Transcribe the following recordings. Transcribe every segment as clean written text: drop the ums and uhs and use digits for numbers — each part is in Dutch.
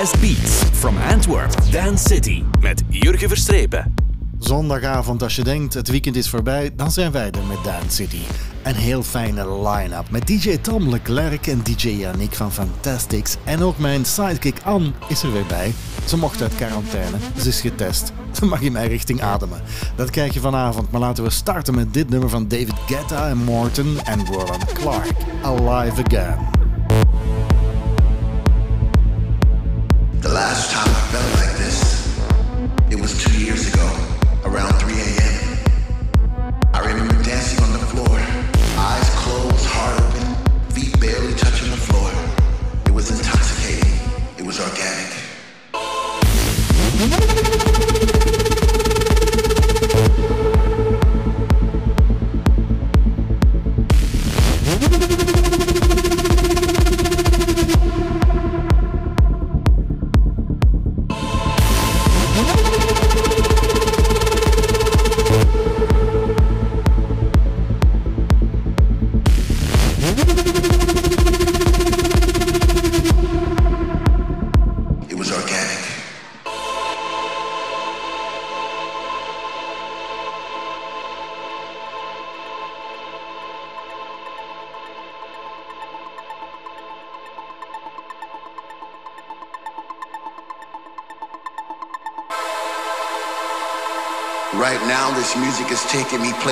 Best Beats from Antwerp, Dance City, met Jurgen Verstrepen. Zondagavond, als je denkt het weekend is voorbij, dan zijn wij er met Dance City. Een heel fijne line-up met DJ Tom Leclerc en DJ Yannick van Fantastiques. En ook mijn sidekick Anne is er weer bij. Ze mocht uit quarantaine, ze is getest. Dan mag je mij richting ademen. Dat krijg je vanavond, maar laten we starten met dit nummer van David Guetta en Morton en Roland Clark. Alive Again. The last time I felt like this, it was 2 years ago, around 3 a.m. I remember dancing on the floor, eyes closed, heart open, feet barely touching the floor. It was intoxicating, it was organic. Right now this music is taking me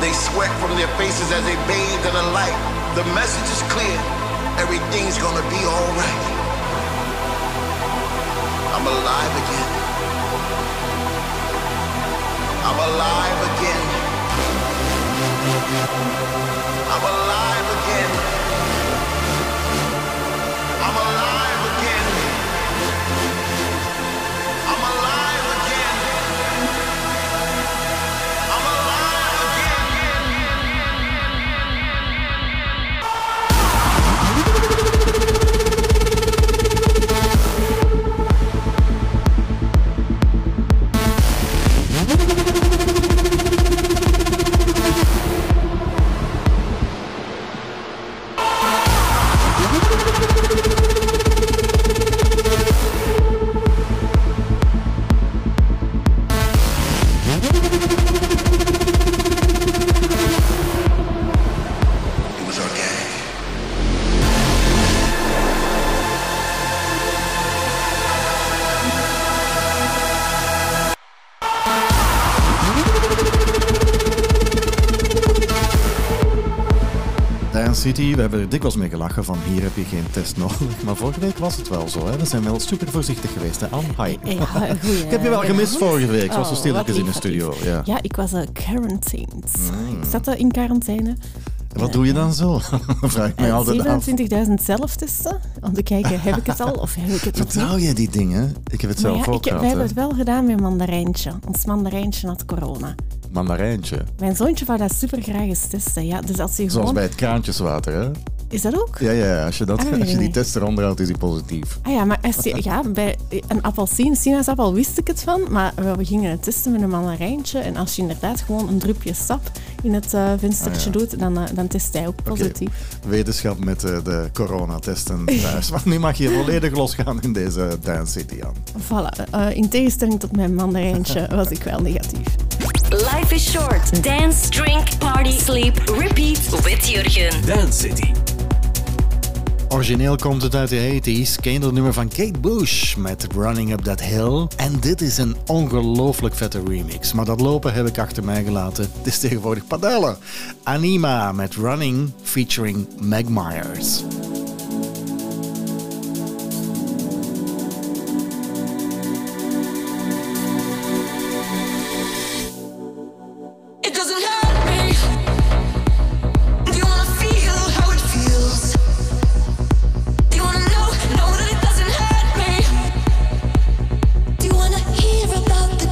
They sweat from their faces as they bathe in the light. The message is clear. Everything's gonna be alright. I'm alive again. I'm alive again. I'm alive again. I'm alive again. I'm alive again. I'm alive. City, we hebben er dikwijls mee gelachen van hier heb je geen test nodig, maar vorige week was het wel zo. Hè? We zijn wel super voorzichtig geweest. Hè? Anne, hi. Ja, goeie, ik heb je wel gemist vorige week, zoals we stilletjes in de studio. Ja, ja, ik was quarantained. Ik zat in quarantaine. Wat doe je dan zo? Vraag ik mij altijd af. 27.000 zelftesten, om te kijken, heb ik het al of heb ik het nog niet? Vertrouw jij die dingen? Ik heb het zelf ook gehad. Wij hebben het wel gedaan met mandarijntje. Ons mandarijntje had corona. Mandarijntje? Mijn zoontje wou dat supergraag eens testen. Ja, dus als hij zoals gewoon bij het kraantjeswater, hè? Is dat ook? Ja, ja, als je, dat, als je die test eronder houdt, is die positief. Ah ja, maar als je, ja, bij een appelsien, sinaasappel wist ik het van, maar we gingen het testen met een mandarijntje. En als je inderdaad gewoon een drupje sap in het venstertje doet, dan test hij ook positief. Okay. Wetenschap met de coronatesten thuis. Want nu mag je volledig losgaan in deze Dance City, Jan. Voilà. In tegenstelling tot mijn mandarijntje was ik wel negatief. Life is short. Dance, drink, party, sleep, repeat with Jurgen. Dance City. Origineel komt het uit de 80's, ken je dat nummer van Kate Bush met Running Up That Hill. En dit is een ongelooflijk vette remix, maar dat lopen heb ik achter mij gelaten. Het is tegenwoordig padellen. Anima met Running featuring Meg Myers. Hear about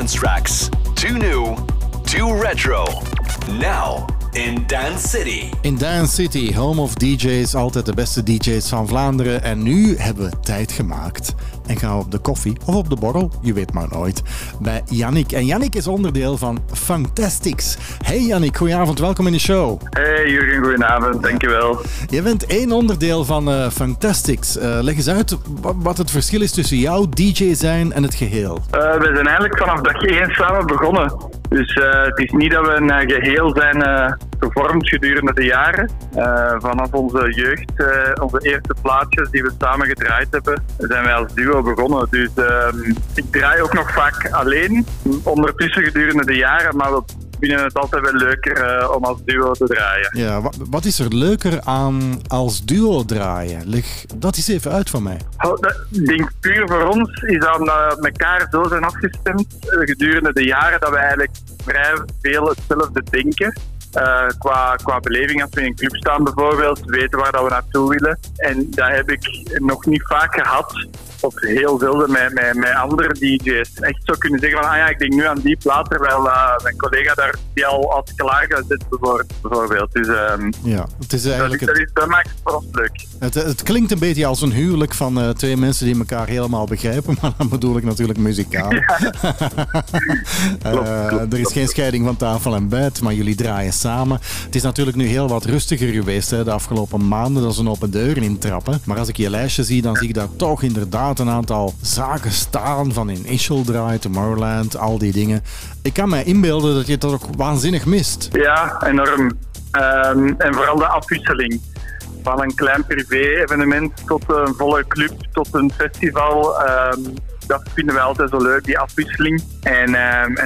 Dance tracks, too new, too retro. Now in Dance City. In Dance City, home of DJ's, altijd de beste DJ's van Vlaanderen. En nu hebben we tijd gemaakt en gaan we op de koffie of op de borrel, je weet maar nooit, bij Yannick. En Yannick is onderdeel van Fantastiques. Hey Yannick, goedenavond, welkom in de show. Hey Jurgen, goedenavond, dankjewel. Je bent één onderdeel van Fantastiques. Leg eens uit wat het verschil is tussen jouw DJ zijn en het geheel. We zijn eigenlijk vanaf dag 1 samen begonnen. Dus het is niet dat we een geheel zijn gevormd gedurende de jaren. Vanaf onze jeugd, onze eerste plaatjes die we samen gedraaid hebben, zijn wij als duo begonnen. Dus ik draai ook nog vaak alleen, ondertussen gedurende de jaren, maar we vinden het altijd wel leuker om als duo te draaien. Ja, wat is er leuker aan als duo draaien? Leg dat eens even uit voor mij. Ik denk puur voor ons is dat we elkaar zo zijn afgestemd gedurende de jaren dat we eigenlijk vrij veel hetzelfde denken. Qua beleving, als we in een club staan bijvoorbeeld, weten waar dat we naartoe willen. En dat heb ik nog niet vaak gehad, of heel zelden met andere DJ's. Echt zo kunnen zeggen van, ik denk nu aan die plaat, terwijl mijn collega daar die al klaar gaat zitten bijvoorbeeld. Dus ja, het is eigenlijk dat maakt het voor ons leuk. Het klinkt een beetje als een huwelijk van twee mensen die elkaar helemaal begrijpen, maar dan bedoel ik natuurlijk muzikaal. Ja. Klopt. Er is geen scheiding van tafel en bed, maar jullie draaien samen. Het is natuurlijk nu heel wat rustiger geweest hè, de afgelopen maanden, dat is een open deuren intrappen. Maar als ik je lijstje zie, dan zie ik daar toch inderdaad een aantal zaken staan van in Ischl draai, Tomorrowland, al die dingen. Ik kan mij inbeelden dat je dat ook waanzinnig mist. Ja, enorm. En vooral de afwisseling. Van een klein privé-evenement tot een volle club, tot een festival. Dat vinden we altijd zo leuk, die afwisseling. En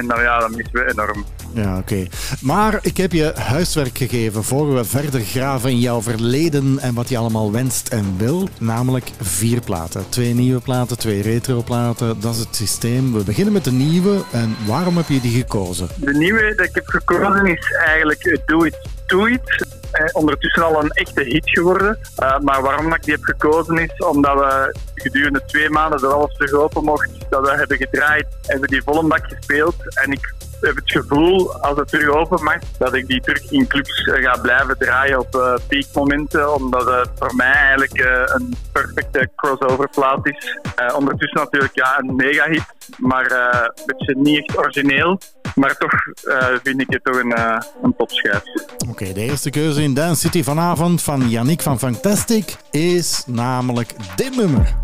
nou ja, dat missen we enorm. Ja, oké. Maar ik heb je huiswerk gegeven voor we verder graven in jouw verleden en wat je allemaal wenst en wil. Namelijk 4 platen. 2 nieuwe platen, 2 retroplaten. Dat is het systeem. We beginnen met de nieuwe. En waarom heb je die gekozen? De nieuwe dat ik heb gekozen is eigenlijk Do It, Do It. Ondertussen al een echte hit geworden. Maar waarom dat ik die heb gekozen is omdat we gedurende 2 maanden dat alles terug open mocht, dat we hebben gedraaid, hebben die volle bak gespeeld. En ik heb het gevoel, als het terug open mag, dat ik die terug in clubs ga blijven draaien op piekmomenten, omdat het voor mij eigenlijk een perfecte crossoverplaat is. Ondertussen natuurlijk ja, een megahit, maar een beetje niet echt origineel. Maar toch vind ik het toch een topschijf. Oké, de eerste keuze in Dance City vanavond van Yannick van Fantastic is namelijk dit nummer.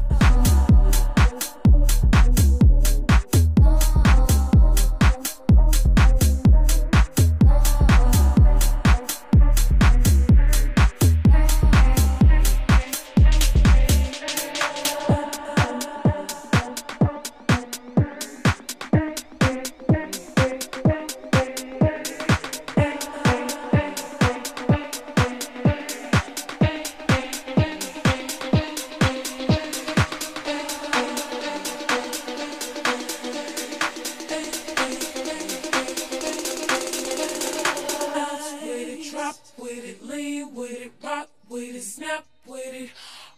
with it, lean with it, rock with it, snap with it.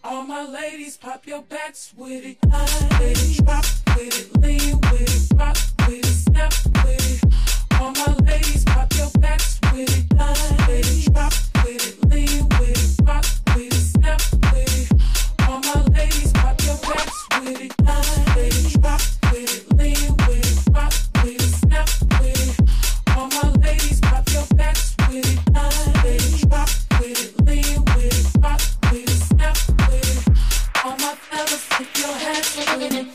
All my ladies, pop your backs with it, line with it, drop with it, lean with it, rock with it, snap with it. All my ladies, pop your backs with it, line with it, drop with it, lean with it, rock with it, snap with it. All my ladies, pop your backs with it, line with it, drop with it, lean with it, rock with it, snap with it. All my ladies, pop your backs with it, line with it, drop with it, lean with it, rock with it, snap with it. All my fellas, take your hands with it.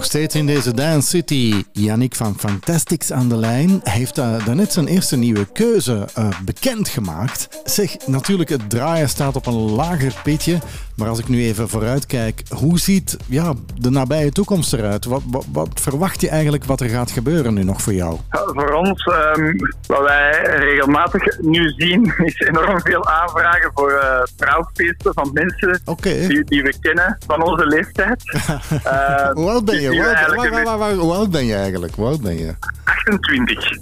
Steeds in deze Dance City. Yannick van Fantastiques aan de lijn heeft daarnet zijn eerste nieuwe keuze bekendgemaakt. Zeg, natuurlijk het draaien staat op een lager pitje. Maar als ik nu even vooruitkijk, hoe ziet de nabije toekomst eruit? Wat verwacht je eigenlijk wat er gaat gebeuren nu nog voor jou? Ja, voor ons, wat wij regelmatig nu zien, is enorm veel aanvragen voor trouwfeesten van mensen die we kennen van onze leeftijd. Hoe oud ben je? Hoe oud ben je eigenlijk? 28.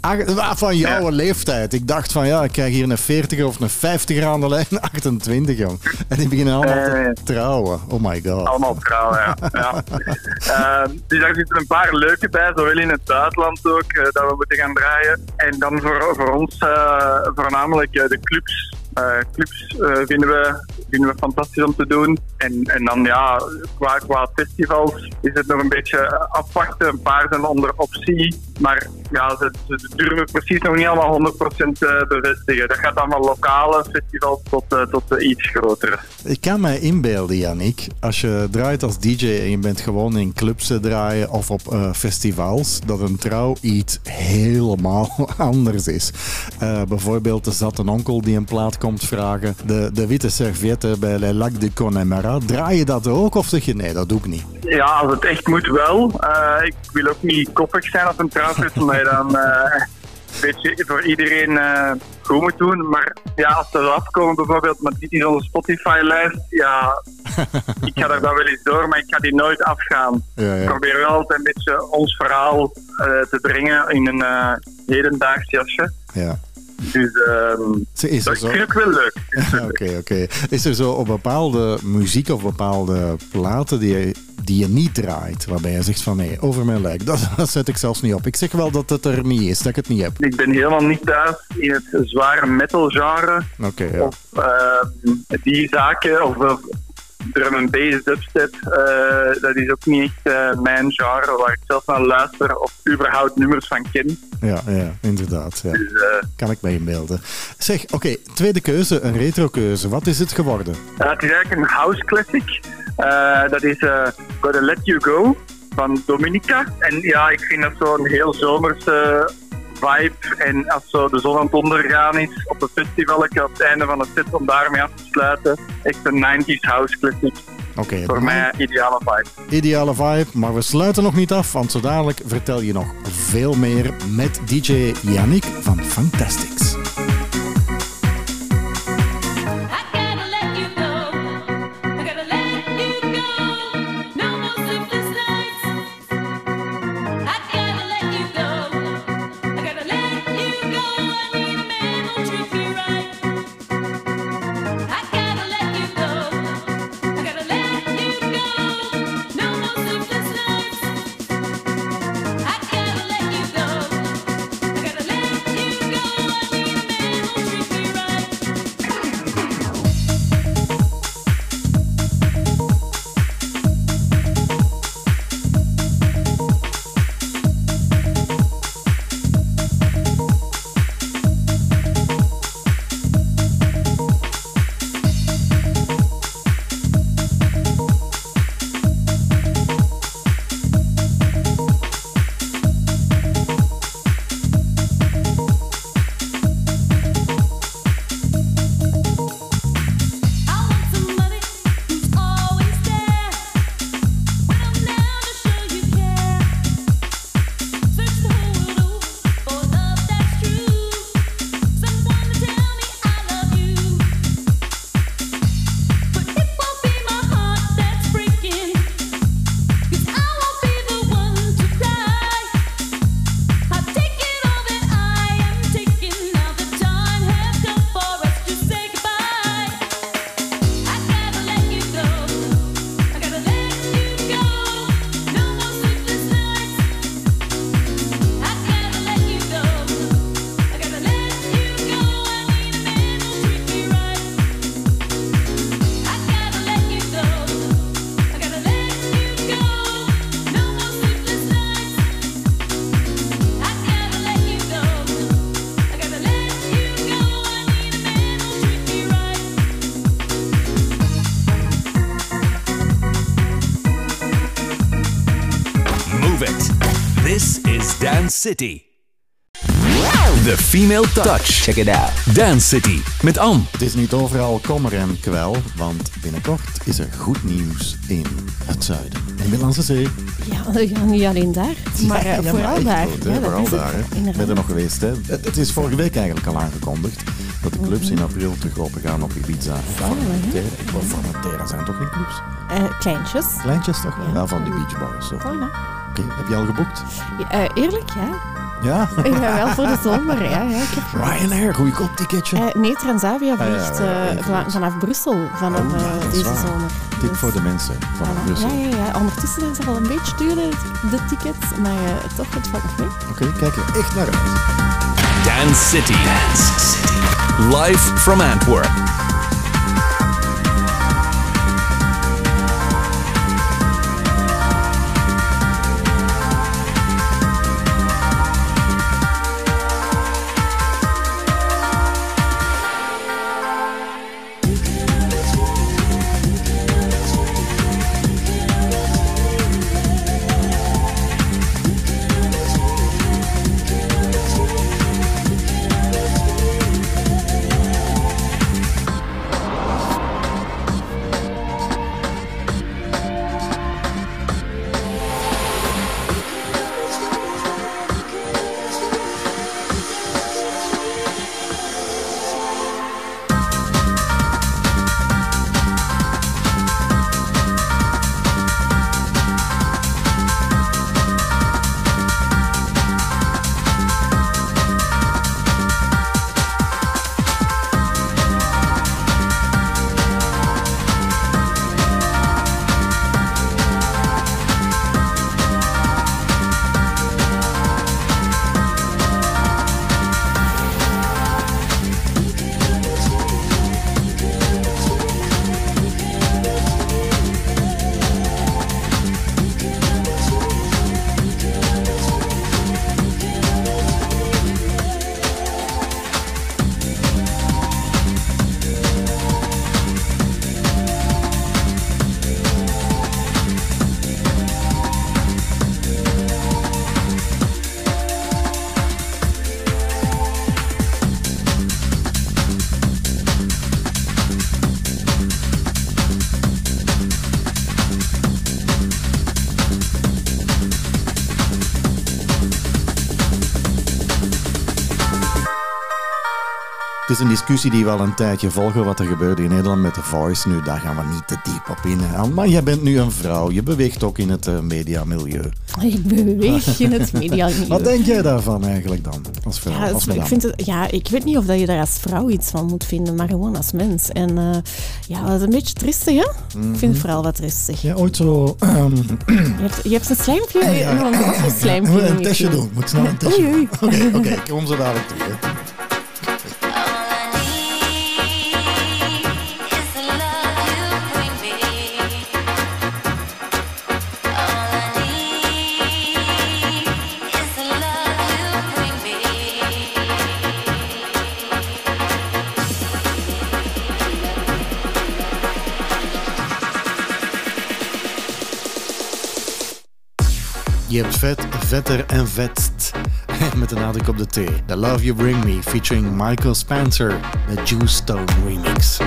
Van jouw leeftijd. Ik dacht van ik krijg hier een 40er of een 50er aan de lijn. 28, jong. En die beginnen allemaal te trouwen. Oh my god. Allemaal trouwen, ja. Dus daar zitten een paar leuke bij, zowel in het buitenland ook, dat we moeten gaan draaien. En dan voor ons voornamelijk de clubs. Clubs vinden we fantastisch om te doen. En dan qua festivals is het nog een beetje afwachten. Een paar zijn onder optie. Maar ze durven precies nog niet allemaal 100% bevestigen. Dat gaat dan van lokale festivals tot iets grotere. Ik kan mij inbeelden, Yannick, als je draait als DJ en je bent gewoon in clubs te draaien of op festivals, dat een trouw iets helemaal anders is. Bijvoorbeeld er zat een onkel die een plaat komt vragen. De witte serviette bij Le Lac de Connemara. Draai je dat ook of zeg je nee, dat doe ik niet? Ja, als het echt moet wel. Ik wil ook niet koppig zijn op een trouwfest, omdat je dan een beetje voor iedereen goed moet doen. Maar als ze eraf komen bijvoorbeeld, maar dit is onze Spotify-lijst, ik ga daar dan wel eens door, maar ik ga die nooit afgaan. Ja, ja. Ik probeer wel altijd een beetje ons verhaal te brengen in een hedendaags jasje. Ja. Dus dat vind ik wel leuk. Oké. Is er zo op bepaalde muziek of bepaalde platen die je niet draait, waarbij je zegt van nee, over mijn lijk, dat zet ik zelfs niet op. Ik zeg wel dat het er niet is, dat ik het niet heb. Ik ben helemaal niet thuis in het zware metal genre. Oké. Of die zaken, of drum en bass, dubstep, dat is ook niet echt mijn genre waar ik zelf naar luister of überhaupt nummers van ken. Ja, inderdaad. Ja. Dus, kan ik mij inbeelden. Zeg, oké, tweede keuze, een retrokeuze. Wat is het geworden? Het is eigenlijk een house classic. Dat is Gotta Let You Go van Dominica. En ik vind dat zo'n heel zomerse vibe. En als zo de zon aan het ondergaan is op een festival, op het einde van het set om daarmee af te sluiten. Echt een 90s house classic. Okay, voor mij ideale vibe. Ideale vibe, maar we sluiten nog niet af, want zo dadelijk vertel je nog veel meer met DJ Yannick van Fantastiques. City. The Female Touch. Check it out. Dance City met Ann. Het is niet overal kommer en kwel, want binnenkort is er goed nieuws in het zuiden. In de Middellandse Zee. Ja, niet alleen daar, maar vooral daar. Ik ben er nog geweest. Hè. Het is vorige week eigenlijk al aangekondigd dat de clubs in april terug open gaan op Ibiza. Formateren zijn toch geen clubs? Kleintjes. Kleintjes toch? Ja, van de Beach Boys. Okay, heb je al geboekt? Eerlijk, ja. Ja? Wel voor de zomer, ja. Ryanair, goedkoop ticketje. Nee, Transavia vliegt vanaf Brussel deze zomer. Tip voor de mensen vanaf Brussel. Ja. Ondertussen zijn ze al een beetje duurder, de tickets, maar toch, het valt nog mee. Oké, kijk er echt naar uit. Dance City. Live from Antwerp. Het is een discussie die we al een tijdje volgen, wat er gebeurde in Nederland met The Voice. Nu, daar gaan we niet te diep op in. Maar jij bent nu een vrouw. Je beweegt ook in het mediamilieu. Ik beweeg in het mediamilieu. Wat denk jij daarvan eigenlijk dan? Als vrouw, ja, als ik weet niet of je daar als vrouw iets van moet vinden, maar gewoon als mens. En dat is een beetje tristig, hè? Mm-hmm. Ik vind het vooral wat tristig. Ja, ooit zo... Je hebt een slijmpje. Je moet een testje doen. Moet snel een testje doen. Oké, ik kom zo dadelijk toe, hè. Je hebt vet, vetter en vetst. Met een nadruk op de T. The Love You Bring Me featuring Michael Spencer. De Juice Stone remix.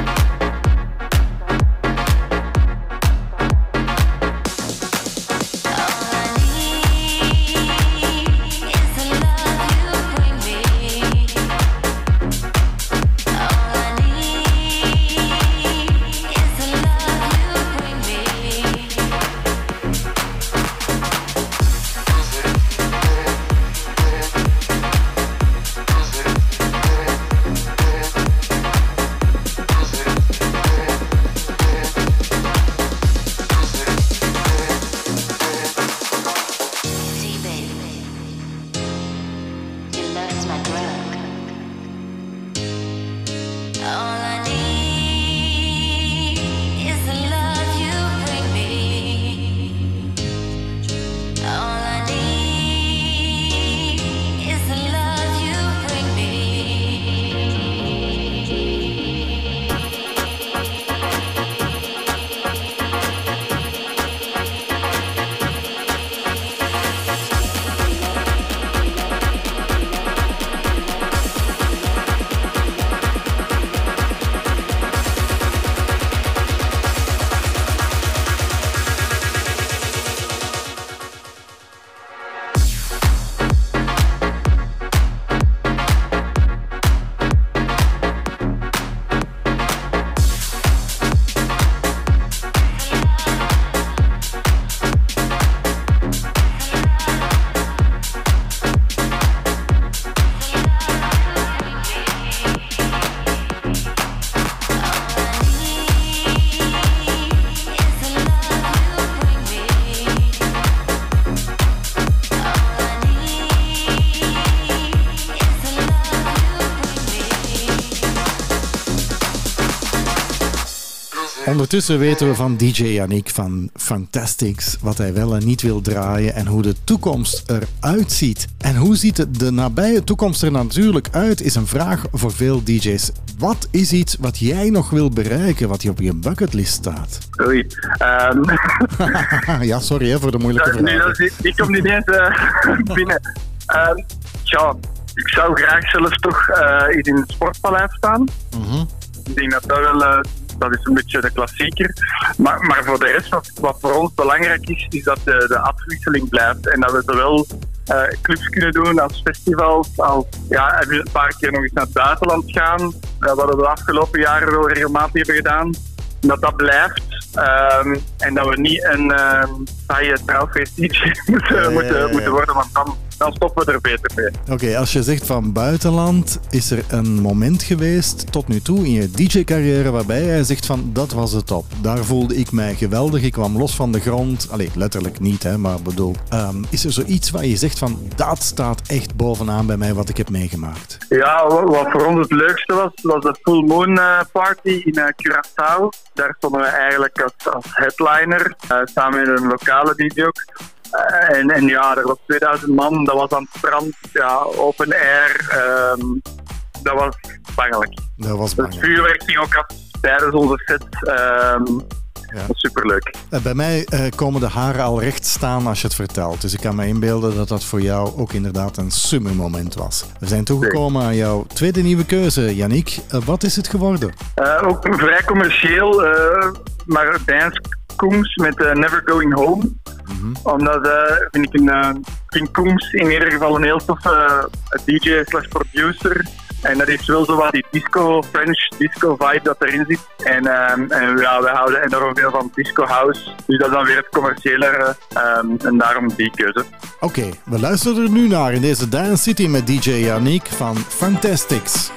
Ondertussen weten we van DJ Yannick van Fantastiques wat hij wel en niet wil draaien en hoe de toekomst eruit ziet. En hoe ziet de nabije toekomst er natuurlijk uit, is een vraag voor veel DJ's. Wat is iets wat jij nog wil bereiken, wat je op je bucketlist staat? Oei. Ja, sorry hè, voor de moeilijke vraag. Nee, ik kom niet eens binnen. Ik zou graag zelf toch in het Sportpaleis staan. Uh-huh. Ik denk dat dat wel... Dat is een beetje de klassieker. Maar voor de rest, wat voor ons belangrijk is, is dat de afwisseling blijft. En dat we zowel clubs kunnen doen als festivals, als een paar keer nog eens naar het buitenland gaan. Wat we de afgelopen jaren wel regelmatig hebben gedaan. Dat dat blijft. En dat we niet een saaie trouwfeestje moeten worden, want dan stoppen we er beter mee. Oké, als je zegt van buitenland, is er een moment geweest tot nu toe in je DJ-carrière waarbij jij zegt van dat was de top. Daar voelde ik mij geweldig, ik kwam los van de grond. Allee, letterlijk niet, hè, maar bedoel. Is er zoiets waar je zegt van dat staat echt bovenaan bij mij wat ik heb meegemaakt? Ja, wat voor ons het leukste was de Full Moon Party in Curaçao. Daar stonden we eigenlijk als headliner, samen met een lokale DJ ook. Er was 2000 man, dat was aan het strand, open air, dat was bangelijk. Het vuurwerk ging ook af tijdens onze set, dat was superleuk. Bij mij komen de haren al recht staan als je het vertelt, dus ik kan me inbeelden dat dat voor jou ook inderdaad een summum moment was. We zijn toegekomen aan jouw tweede nieuwe keuze, Yannick. Wat is het geworden? Ook vrij commercieel, maar Dance Kooms met Never Going Home. Mm-hmm. Omdat vind ik King Kooms in ieder geval een heel toffe DJ/producer. En dat heeft wel zo wat die disco, French disco vibe dat erin zit. En ja, we houden enorm veel van disco house. Dus dat is dan weer het commerciëlere. En daarom die keuze. Oké, we luisteren er nu naar in deze Dance City met DJ Yannick van Fantastiques.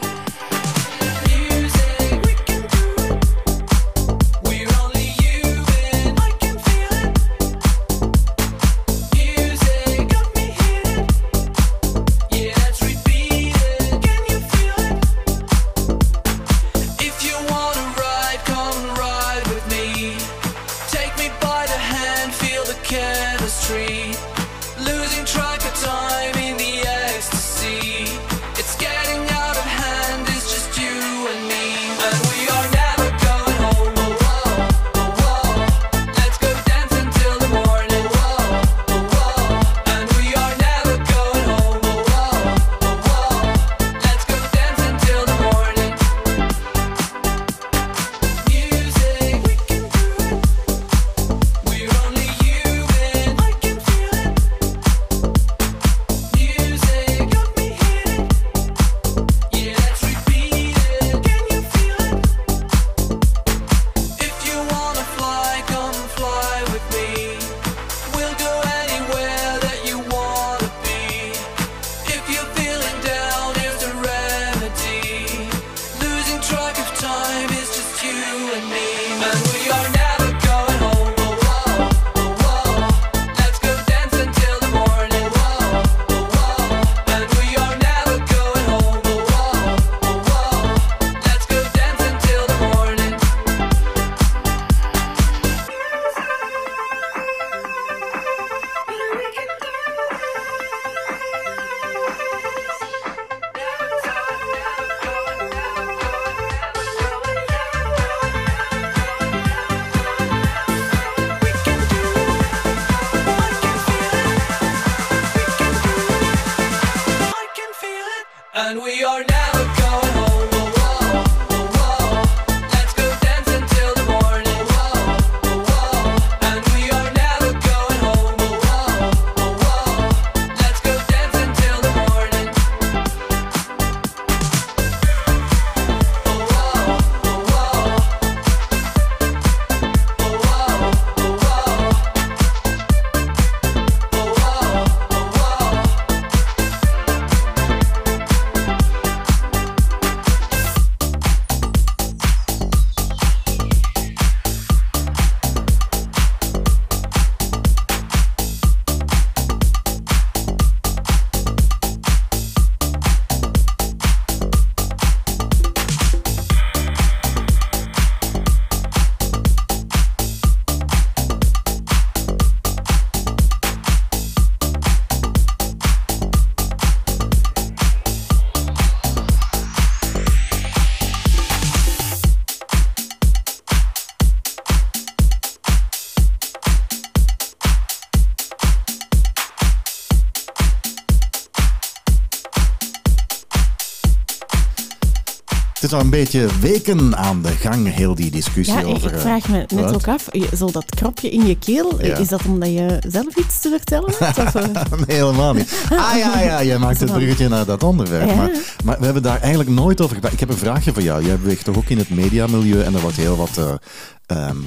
Een beetje weken aan de gang, heel die discussie over... Ja, ik vraag me net ook af, zo dat kropje in je keel, is dat omdat je zelf iets te vertellen hebt? Of? Nee, helemaal niet. Ah ja, jij maakt het bruggetje naar dat onderwerp. Ja. Maar we hebben daar eigenlijk nooit over gepraat. Ik heb een vraagje voor jou. Jij beweegt toch ook in het mediamilieu en er wordt heel wat...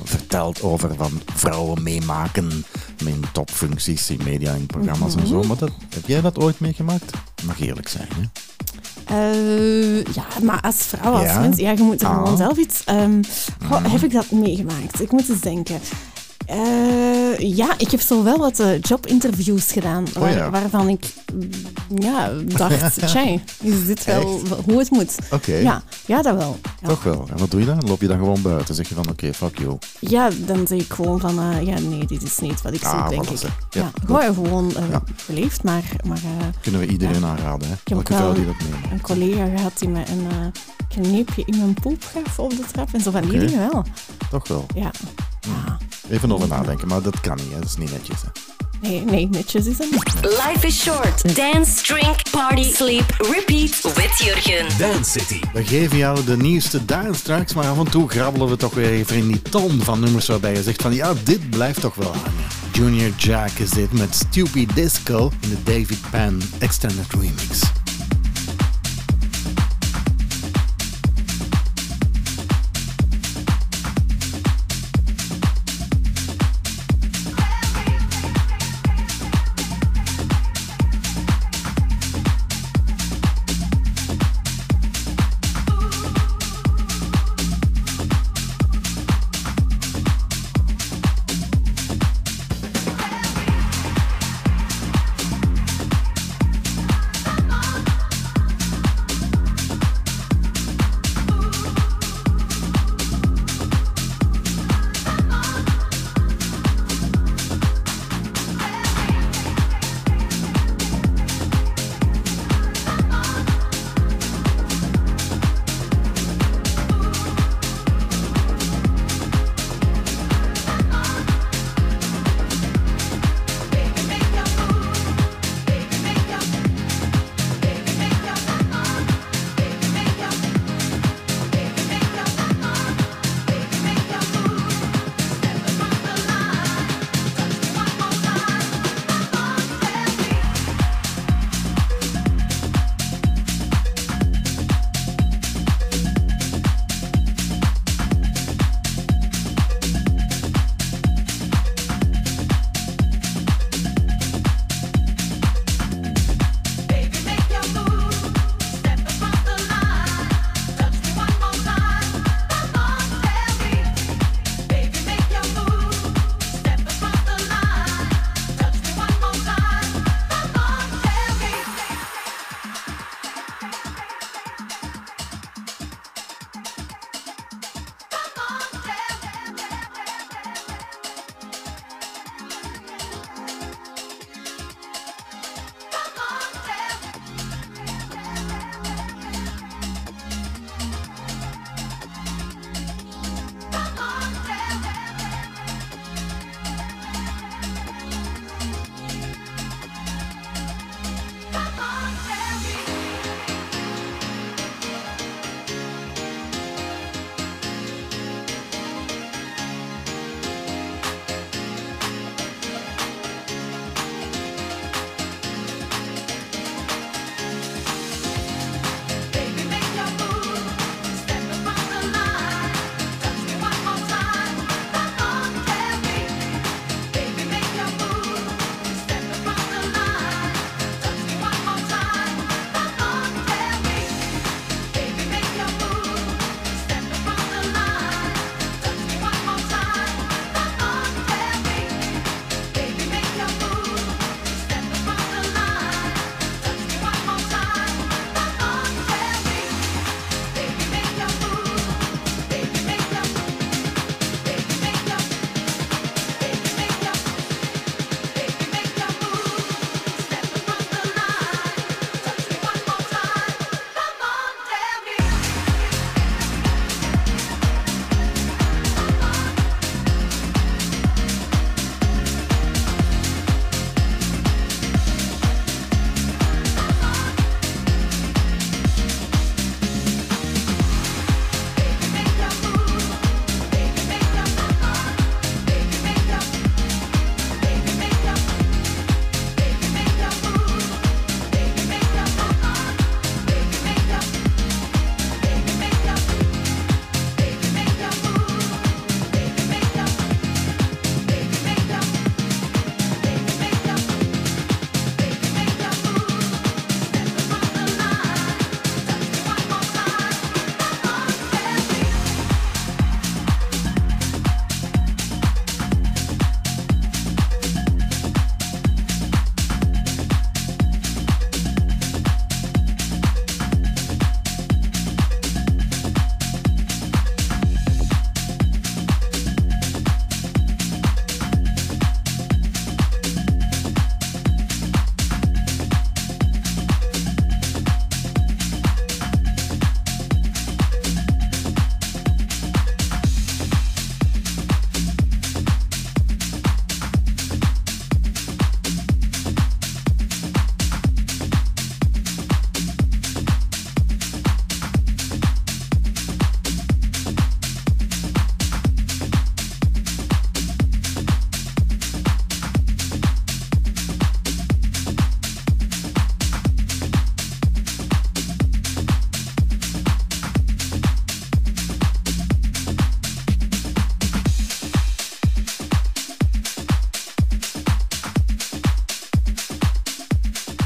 verteld over van vrouwen meemaken in topfuncties, in media, in programma's en zo. Maar heb jij dat ooit meegemaakt? Mag eerlijk zijn, hè? Ja, maar als vrouw, als mens, ja, je moet er gewoon zelf iets... heb ik dat meegemaakt? Ik moet eens denken. Ik heb zowel wat jobinterviews gedaan, waarvan ik dacht, is dit wel hoe het moet? Okay. Ja, dat wel. Ja. Toch wel. En wat doe je dan? Loop je dan gewoon buiten? Zeg je van, oké, fuck you. Ja, dan zeg ik gewoon van, nee, dit is niet wat ik zoek, denk ik. Gewoon beleefd, maar kunnen we iedereen aanraden, hè? Elke vrouw die dat neemt. Een collega gehad die me een kneepje in mijn poep gaf op de trap en zo van die dingen wel. Toch wel? Ja. Even over nadenken, maar dat kan niet, hè? Dat is niet netjes, hè? Nee, netjes is het niet. Life is short. Dance, drink, party, sleep, repeat with Jurgen. Dance City. We geven jou de nieuwste dance tracks, maar af en toe grabbelen we toch weer even in die ton van nummers waarbij je zegt van ja, dit blijft toch wel hangen. Junior Jack is dit met Stupid Disco in de David Penn Extended Remix.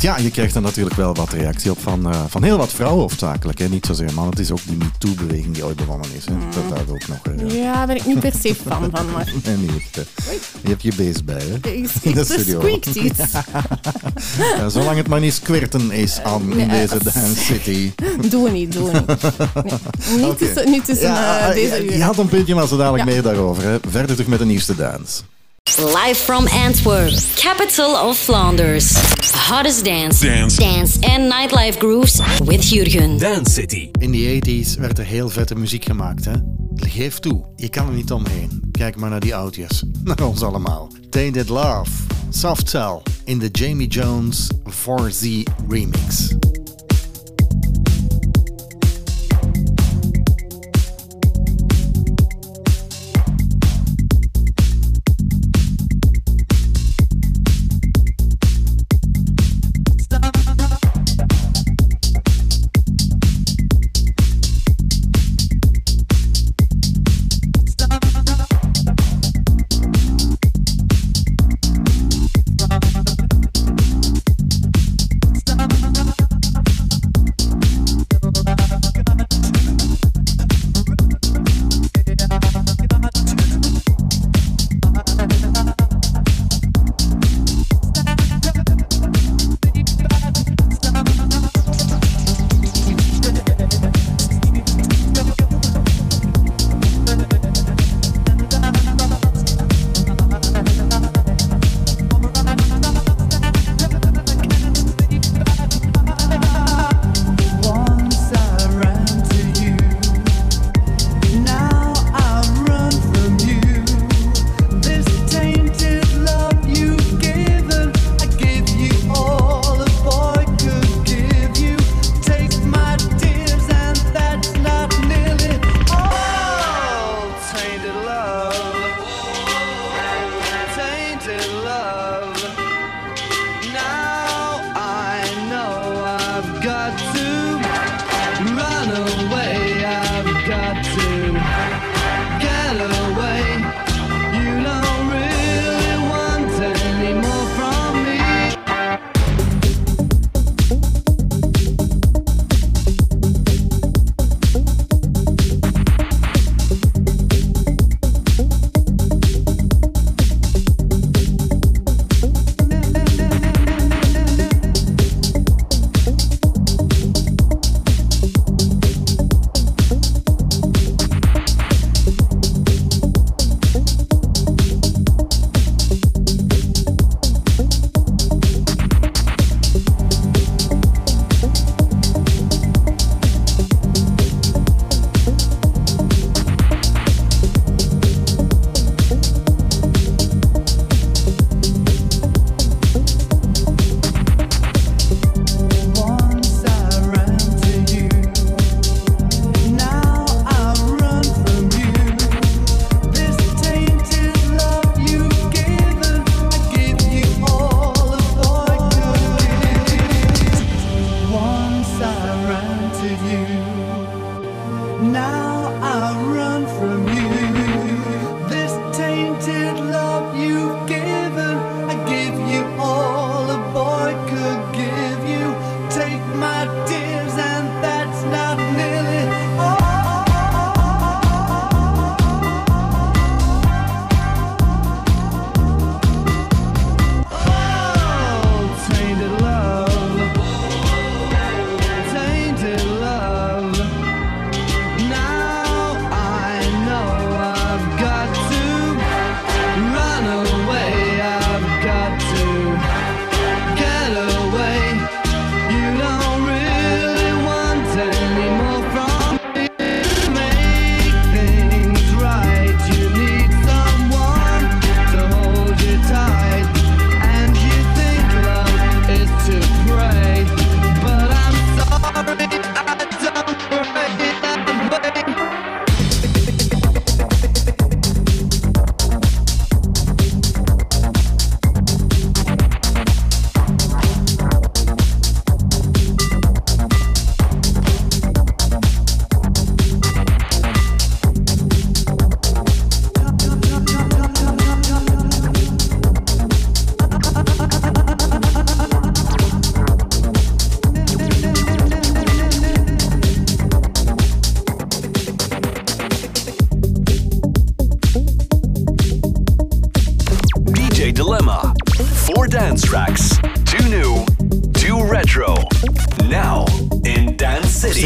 Ja, je krijgt er natuurlijk wel wat reactie op van heel wat vrouwen hoofdzakelijk. Niet zozeer mannen. Het is ook die MeToo-beweging die ooit begonnen is. Hè. Dat daar ook nog... Ja, ben ik niet per se fan van, maar... Nee, niet. Je hebt je beest bij, hè? In de studio. Squeakt iets. Ja, zolang het maar niet squirten is aan in deze Dance City. Doe niet. Nee, niet tussen deze uur. Je had een puntje, maar zo dadelijk meer daarover. Hè. Verder terug met de nieuwste dance. Live from Antwerp, capital of Flanders. Hottest dance and nightlife grooves with Jurgen. Dance City. In de 80s werd er heel vette muziek gemaakt, hè? Geef toe, je kan er niet omheen. Kijk maar naar die oudjes, naar ons allemaal. Tainted It Love, Soft Cell in de Jamie Jones 4Z remix.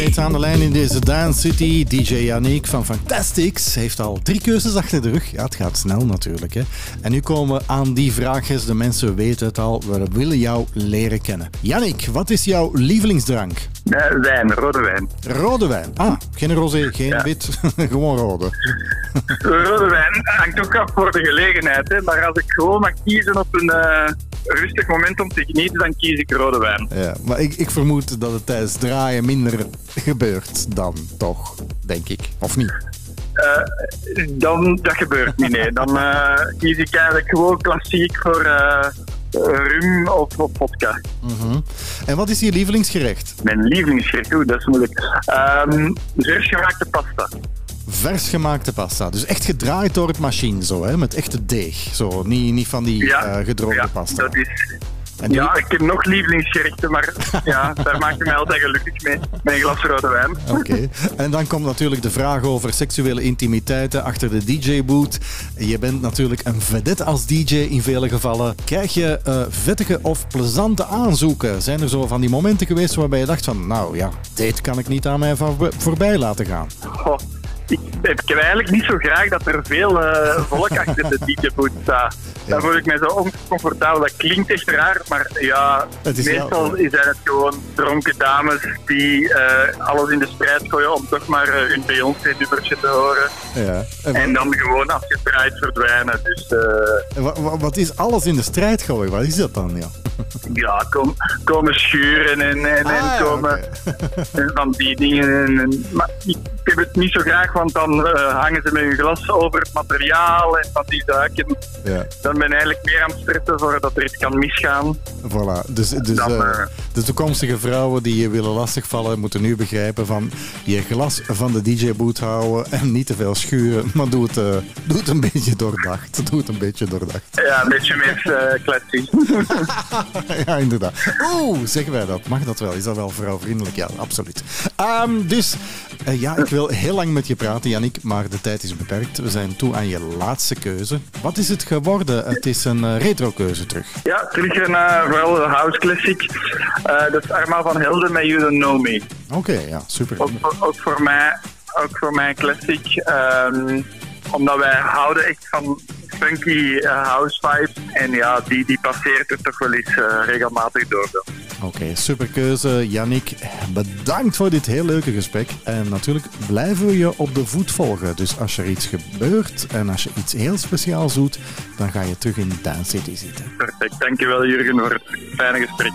steeds aan de lijn in deze Dance City. DJ Yannick van Fantastiques heeft al 3 keuzes achter de rug. Ja, het gaat snel natuurlijk, hè. En nu komen we aan die vraagjes. De mensen weten het al, we willen jou leren kennen. Yannick, wat is jouw lievelingsdrank? Wijn, rode wijn. Rode wijn. Ah, geen rosé, geen wit, gewoon rode. Rode wijn hangt ook af voor de gelegenheid, hè. Maar als ik gewoon mag kiezen op een... rustig moment om te genieten, dan kies ik rode wijn. Ja, maar ik vermoed dat het tijdens draaien minder gebeurt dan, toch? Denk ik. Of niet? Dan, dat gebeurt niet, nee. Dan kies ik eigenlijk gewoon klassiek voor rum of vodka. Uh-huh. En wat is je lievelingsgerecht? Mijn lievelingsgerecht? Oeh, dat is moeilijk. Versgemaakte pasta. Versgemaakte pasta. Dus echt gedraaid door het machine, zo, hè? Met echte deeg. Zo, niet van die gedroogde pasta. Dat is... die... Ja, ik heb nog lievelingsgerechten, maar ja, daar maak je mij altijd gelukkig mee. Mijn glas rode wijn. Oké. En dan komt natuurlijk de vraag over seksuele intimiteiten achter de DJ-boot. Je bent natuurlijk een vedette als DJ in vele gevallen. Krijg je vettige of plezante aanzoeken? Zijn er zo van die momenten geweest waarbij je dacht van, nou ja, dit kan ik niet aan mij voorbij laten gaan? Oh. Ik heb eigenlijk niet zo graag dat er veel volk achter de DJ-boot staat. Daar voel ik mij zo oncomfortabel. Dat klinkt echt raar, maar ja, meestal zijn het gewoon dronken dames die alles in de strijd gooien om toch maar hun Beyoncé-dubertje te horen. Ja. En dan gewoon afgedraaid verdwijnen. Dus, wat is alles in de strijd gooien? Wat is dat dan? Ja, ja, komen schuren en komen van die dingen. Maar ik heb het niet zo graag, want dan hangen ze met hun glas over het materiaal en van die zaken. Ja. Dan ben ik eigenlijk meer aan het stressen voordat er iets kan misgaan. Voilà. Dus dan, de toekomstige vrouwen die je willen lastigvallen moeten nu begrijpen van je glas van de DJ-boot houden en niet te veel schuren, maar doe het een beetje doordacht. Doe het een beetje doordacht. Ja, een beetje meer classy. Ja, inderdaad. Oeh, zeggen wij dat? Mag dat wel? Is dat wel vrouwvriendelijk? Ja, absoluut. Dus ik wil heel lang met je praten, Yannick, maar de tijd is beperkt. We zijn toe aan je laatste keuze. Wat is het geworden? Het is een retro-keuze terug. Ja, terug naar vooral de house classic. Dat is Arma van Helden met You Don't Know Me. Oké, ja, super. Ook voor mij classic. Omdat wij houden echt van funky house vibes. En ja, die passeert er toch wel eens regelmatig door. Oké, super keuze. Yannick, bedankt voor dit heel leuke gesprek. En natuurlijk blijven we je op de voet volgen. Dus als er iets gebeurt en als je iets heel speciaals doet, dan ga je terug in Dance City zitten. Perfect, dankjewel Jurgen voor het fijne gesprek.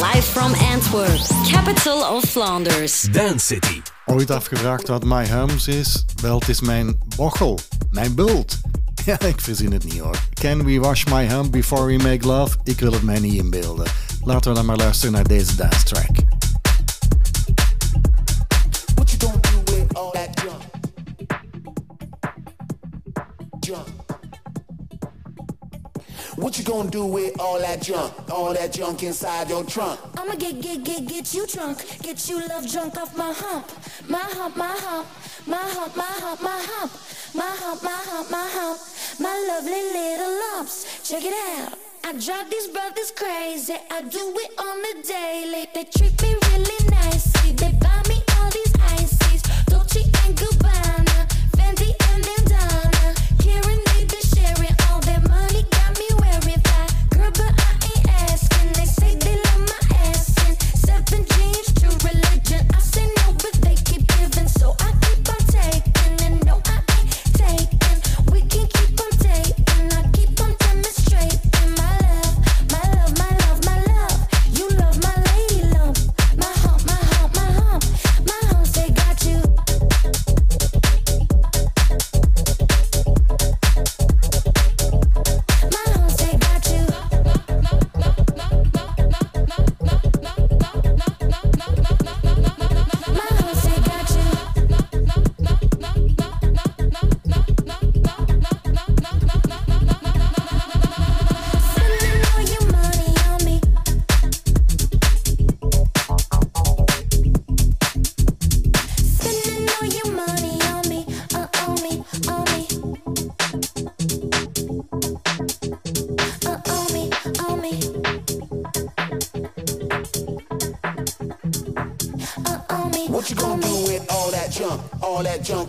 live from Antwerp, capital of Flanders. Dance City. Ooit afgevraagd wat my hums is? Wel, het is mijn bochel, mijn bult. Ja, ik verzin het niet hoor. Can we wash my hum before we make love? Ik wil het mij niet inbeelden. Laten we dan maar luisteren naar deze dance track. What you gonna do with all that junk? Junk. What you gonna do with all that junk inside your trunk? I'ma get you drunk, get you love drunk off my hump, my hump, my hump, my hump, my hump, my hump, my hump, my hump, my hump, my lovely little lumps. Check it out. I drive these brothers crazy, I do it on the daily. They treat me really nicely, they buy me all these ices, Dolce and Gabbana, Fendi and them Donna, Karen need to share it. All their money got me wearing fly, girl, but I ain't asking. They say they love my ass and 7 jeans, true religion. I say no, but they keep giving, so I keep on taking, and no, I ain't taking. We can keep on taking, I keep on demonstrating.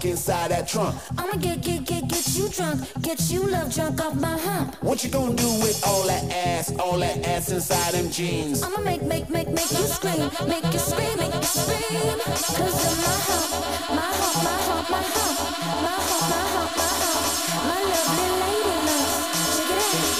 Inside that trunk. I'ma get you drunk, get you love drunk off my hump. What you gonna do with all that ass inside them jeans? I'ma make you scream, make you scream, make you scream. 'Cause of my hump, my hump, my hump, my hump, my hump, my hump, my hump, my lovely lady loves. Check it out.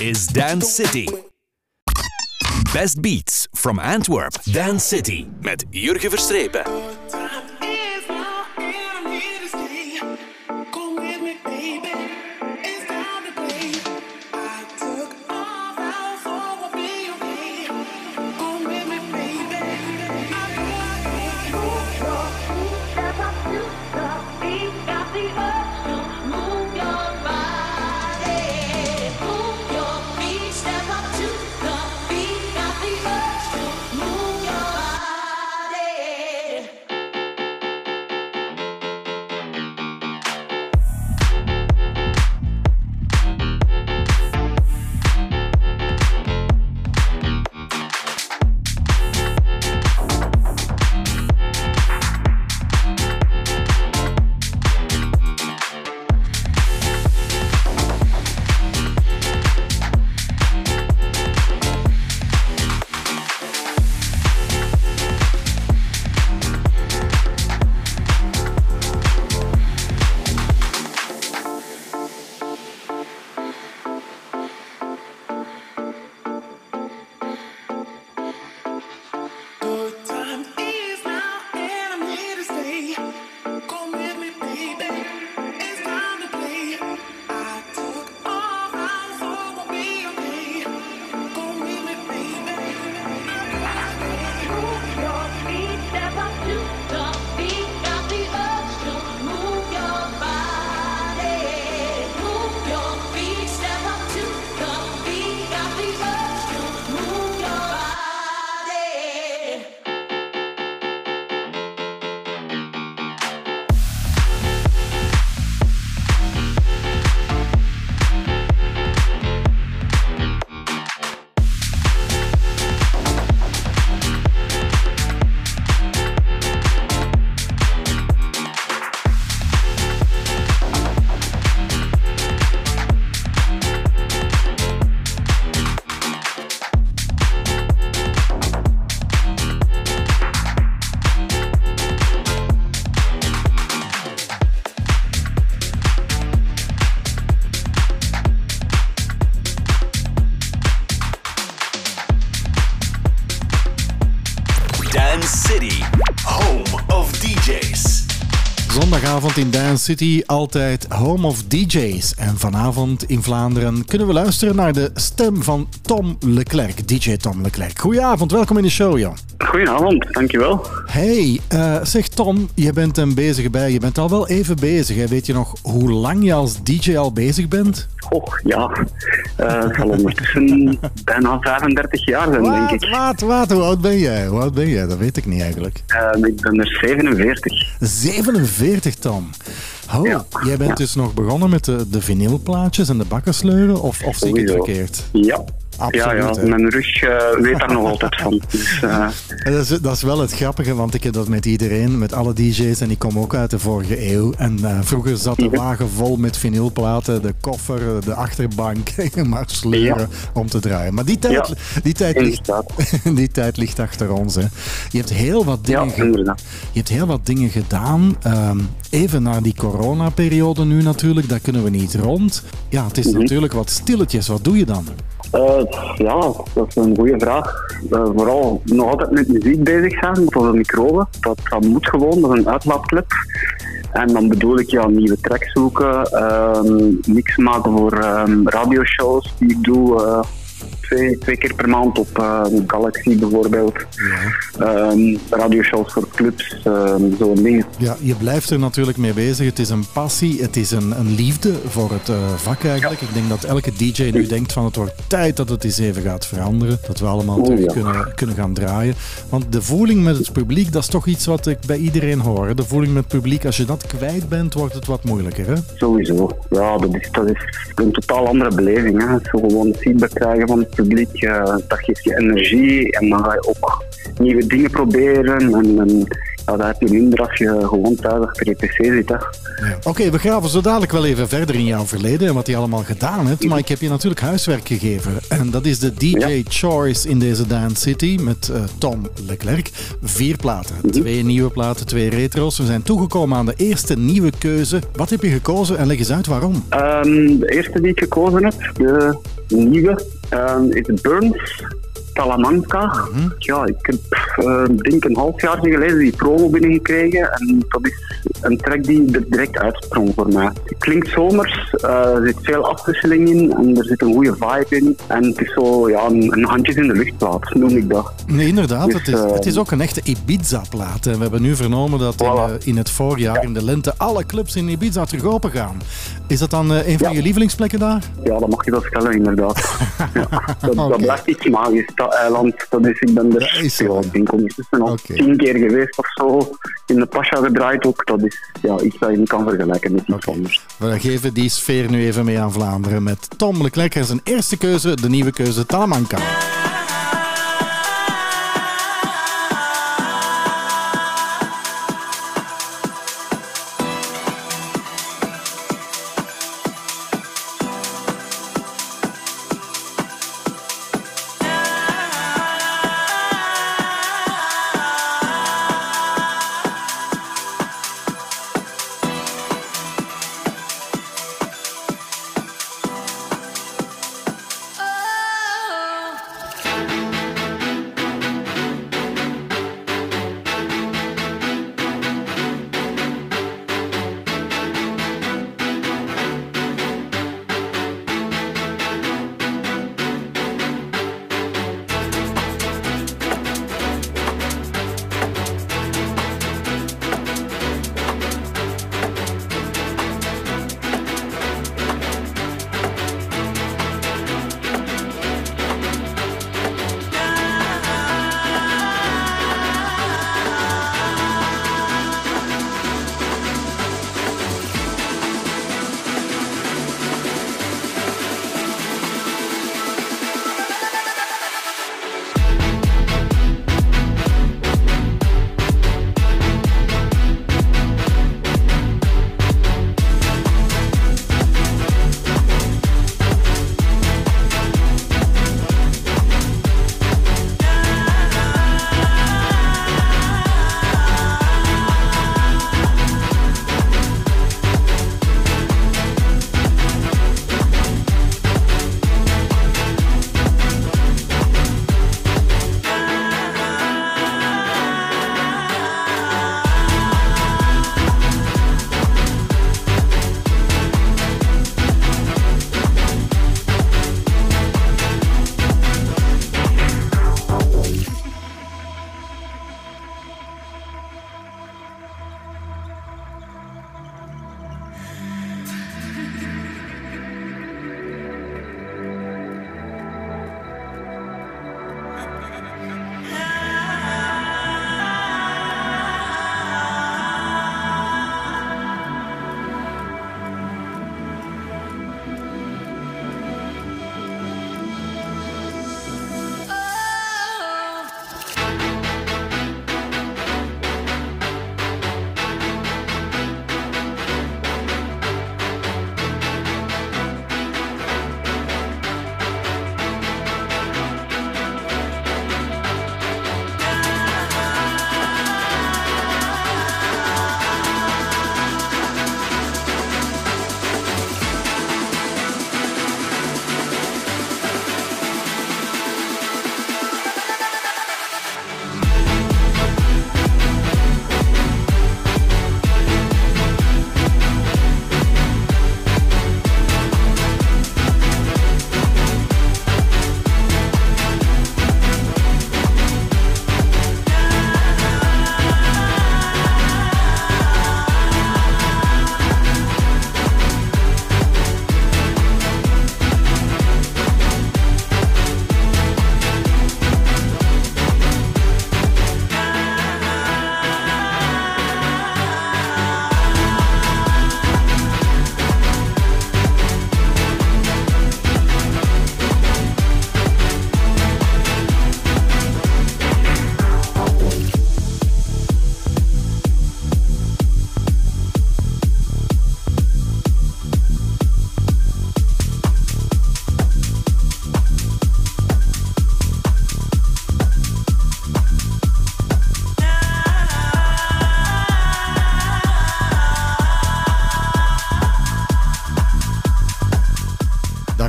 Is Dance City. Best beats from Antwerp. Dance City met Jurgen Verstrepen. Zondagavond in Dance City, altijd home of DJ's. En vanavond in Vlaanderen kunnen we luisteren naar de stem van Tom Leclerc, DJ Tom Leclerc. Goedenavond, welkom in de show, joh. Goedenavond, dankjewel. Hey, zeg Tom, je bent een bezige bij, je bent al wel even bezig. Hè? Weet je nog hoe lang je als DJ al bezig bent? Och, ja. Het zal ondertussen bijna 35 jaar zijn, denk ik. Wat? Hoe oud ben jij? Dat weet ik niet eigenlijk. Ik ben er 47. 47, Tom? Oh, ja. Jij bent dus nog begonnen met de vinylplaatjes en de bakkensleuren? Of zie ik het verkeerd? Ja. Absoluut, ja. Mijn rug weet daar nog altijd van. Dus, dat is wel het grappige, want ik heb dat met iedereen, met alle DJ's, en ik kom ook uit de vorige eeuw. En vroeger zat de wagen vol met vinylplaten, de koffer, de achterbank, maar sleuren om te draaien. Maar die tijd ligt achter ons. Hè. Je hebt heel wat dingen, gedaan. Even na die coronaperiode nu natuurlijk, daar kunnen we niet rond. Ja, het is natuurlijk wat stilletjes. Wat doe je dan? Ja, dat is een goede vraag. Vooral nog altijd met muziek bezig zijn, voor de microben. Dat moet gewoon, dat is een uitlaatklep. En dan bedoel ik nieuwe tracks zoeken, mix maken voor radioshows die ik doe. Twee keer per maand op Galaxy bijvoorbeeld. Ja. Radioshows voor clubs, zo'n ding. Ja, je blijft er natuurlijk mee bezig. Het is een passie, het is een liefde voor het vak eigenlijk. Ja. Ik denk dat elke DJ nu denkt van het wordt tijd dat het eens even gaat veranderen. Dat we allemaal kunnen gaan draaien. Want de voeling met het publiek, dat is toch iets wat ik bij iedereen hoor. De voeling met het publiek, als je dat kwijt bent, wordt het wat moeilijker, hè? Sowieso. Ja, dat is een totaal andere beleving, hè. Zo gewoon feedback krijgen van het publiek, dat geeft je energie en dan ga je ook nieuwe dingen proberen en dat heb je minder als je gewoon thuis achter je pc zit. Ja. Oké, we graven zo dadelijk wel even verder in jouw verleden en wat je allemaal gedaan hebt, maar ik heb je natuurlijk huiswerk gegeven en dat is de DJ Choice in deze Dance City met Tom Leclerc. 4 platen, 2 nieuwe platen, 2 retro's. We zijn toegekomen aan de eerste nieuwe keuze. Wat heb je gekozen en leg eens uit waarom? De eerste die ik gekozen heb, de nieuwe, is Burns, Talamanca. Ja, ik heb denk een half jaar geleden die promo binnengekregen en dat is een track die er direct uitsprong voor mij. Het klinkt zomers, er zit veel afwisseling in en er zit een goede vibe in en het is zo een handjes in de lucht plaat, noem ik dat. Nee, inderdaad, dus, het is ook een echte Ibiza plaat en we hebben nu vernomen dat in het voorjaar, in de lente, alle clubs in Ibiza terug open gaan. Is dat dan een van je lievelingsplekken daar? Ja, dat mag je wel stellen, inderdaad. Dat blijft iets magisch, dat eiland. Dat is, ik ben er al 10 keer geweest of zo. In de Pascha gedraaid ook. Dat is iets dat je niet kan vergelijken met iets anders. We geven die sfeer nu even mee aan Vlaanderen met Tom Leclerc en zijn eerste keuze, de nieuwe keuze Talamanca.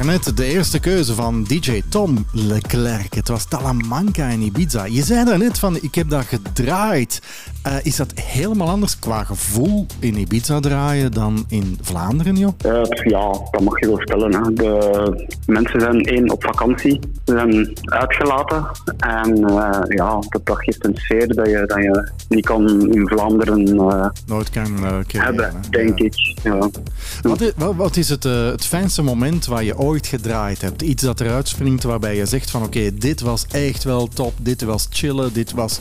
daarnet de eerste keuze van DJ Tom Leclerc. Het was Talamanca in Ibiza. Je zei daarnet van, ik heb dat gedraaid. Is dat helemaal anders qua gevoel in Ibiza draaien dan in Vlaanderen, joh? Ja, dat mag je wel stellen. Hè. De mensen zijn op vakantie, ze zijn uitgelaten. En ja, dat geeft een sfeer dat je niet kan in Vlaanderen nooit kan hebben, denk ik. Ja. Wat is het fijnste moment waar je ooit gedraaid hebt? Iets dat eruit springt waarbij je zegt van oké, dit was echt wel top, dit was chillen,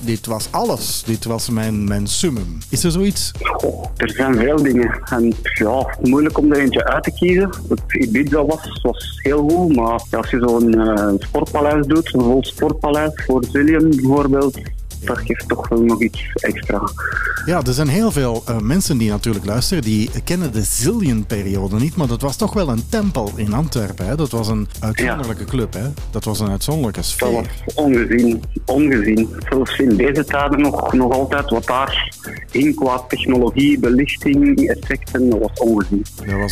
dit was alles, dit was mijn summum. Is er zoiets? Goh, er zijn veel dingen en ja, moeilijk om er eentje uit te kiezen. Het Ibiza was heel goed, maar als je zo'n sportpaleis doet, een vol sportpaleis voor Zillion bijvoorbeeld, dat geeft toch wel nog iets extra. Ja, er zijn heel veel mensen die natuurlijk luisteren, die kennen de Zillion-periode niet, maar dat was toch wel een tempel in Antwerpen. Hè? Dat was een uitzonderlijke club, hè? Dat was een uitzonderlijke sfeer. Dat was ongezien. Zelfs in deze tijden nog altijd wat daar in qua technologie, belichting, effecten, dat was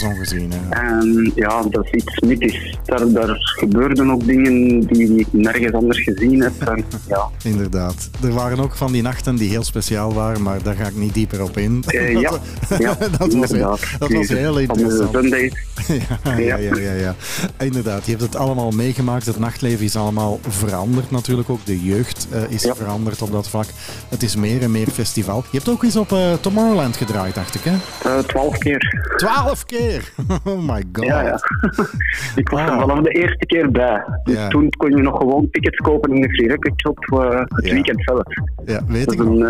ongezien, hè? En ja, dat is iets mythisch. Daar gebeurden ook dingen die ik nergens anders gezien heb. En, ja. Inderdaad. Er waren ook van die nachten die heel speciaal waren, maar daar ga ik niet dieper op in. Dat was heel interessant. Ja. Inderdaad, je hebt het allemaal meegemaakt. Het nachtleven is allemaal veranderd natuurlijk ook. De jeugd is veranderd op dat vlak. Het is meer en meer festival. Je hebt ook eens op Tomorrowland gedraaid, dacht ik, hè? 12 keer. 12 keer? Oh my god. Ja. Ik was er vanaf de eerste keer bij. Dus toen kon je nog gewoon tickets kopen in de free record shop het weekend zelf. Ja, weet ik wel.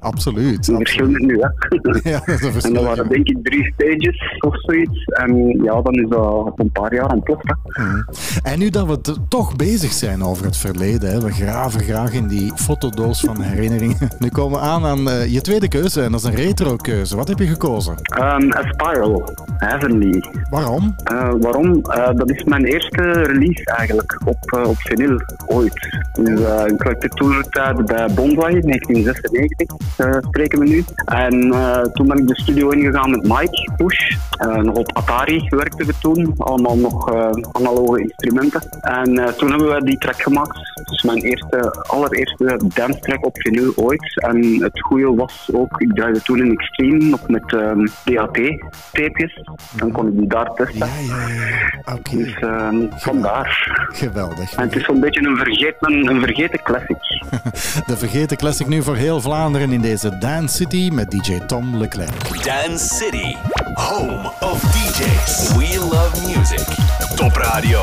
Absoluut. Een verschil met nu, hè. Ja, dat is een verschil. En dat waren denk ik 3 stages of zoiets. En ja, dan is dat een paar jaar ontploft. En nu dat we toch bezig zijn over het verleden, hè, we graven graag in die fotodoos van herinneringen. Nu komen we aan je tweede keuze, en dat is een retro-keuze. Wat heb je gekozen? A Spiral, Heavenly. Waarom? Dat is mijn eerste release eigenlijk, op vinyl, ooit. Dus ik had de toertijd bij Bonwai, 1996, spreken we nu. En toen ben ik de studio ingegaan met Mike Push. Nog op Atari werkten we toen, allemaal nog analoge instrumenten. En toen hebben we die track gemaakt. Dus mijn allereerste dance track op vinyl ooit. En het goede was ook, ik draaide toen in Xtreme nog met DAT-tapejes. Dan kon ik die daar testen. Ja. Okay. Dus vandaar. Geweldig. En het is zo'n beetje een vergeten classic. De vergeten classic nu voor heel Vlaanderen in deze Dance City met DJ Tom Leclerc. Dance City, home of DJs. We love music. Top Radio.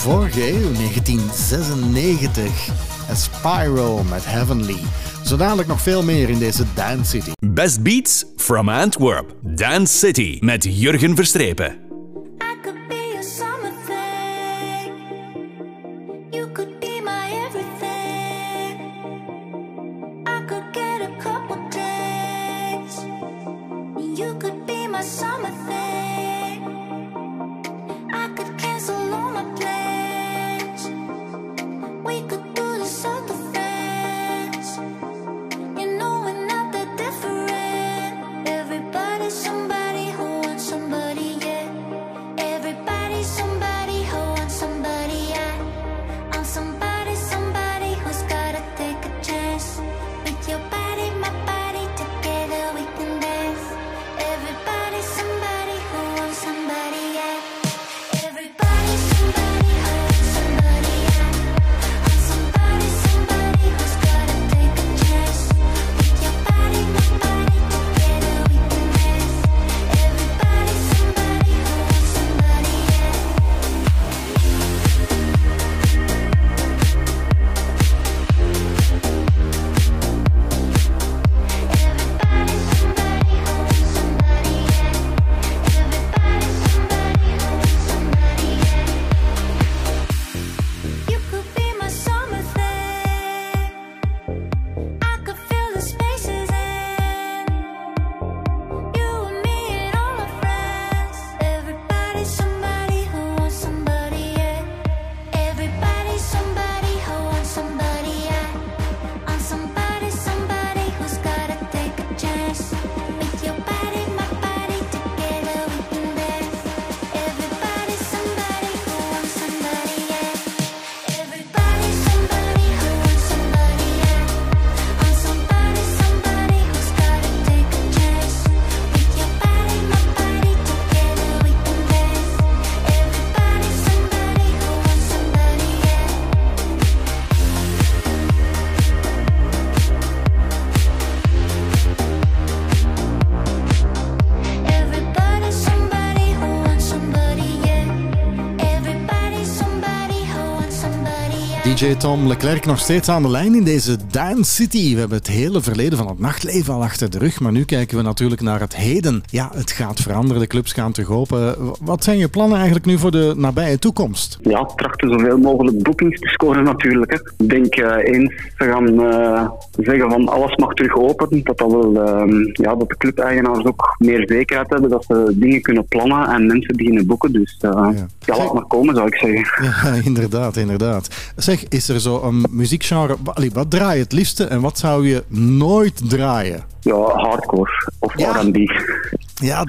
Vorige eeuw, 1996. A Spiral met Heavenly. Zo dadelijk nog veel meer in deze Dance City. Best beats from Antwerp. Dance City met Jurgen Verstrepen. Somebody DJ Tom Leclerc nog steeds aan de lijn in deze Dance City. We hebben het hele verleden van het nachtleven al achter de rug, maar nu kijken we natuurlijk naar het heden. Ja, het gaat veranderen, de clubs gaan terug open. Wat zijn je plannen eigenlijk nu voor de nabije toekomst? Ja, trachten zoveel mogelijk boekings te scoren natuurlijk. Hè. Ik denk eens te gaan zeggen van alles mag terug open, dat de clubeigenaars ook meer zekerheid hebben, dat ze dingen kunnen plannen en mensen beginnen boeken. Dus laat maar komen, zou ik zeggen. Ja, inderdaad. Zeg, is er zo een muziekgenre? Wat draai je het liefste en wat zou je nooit draaien? Ja, hardcore of R&B. Ja,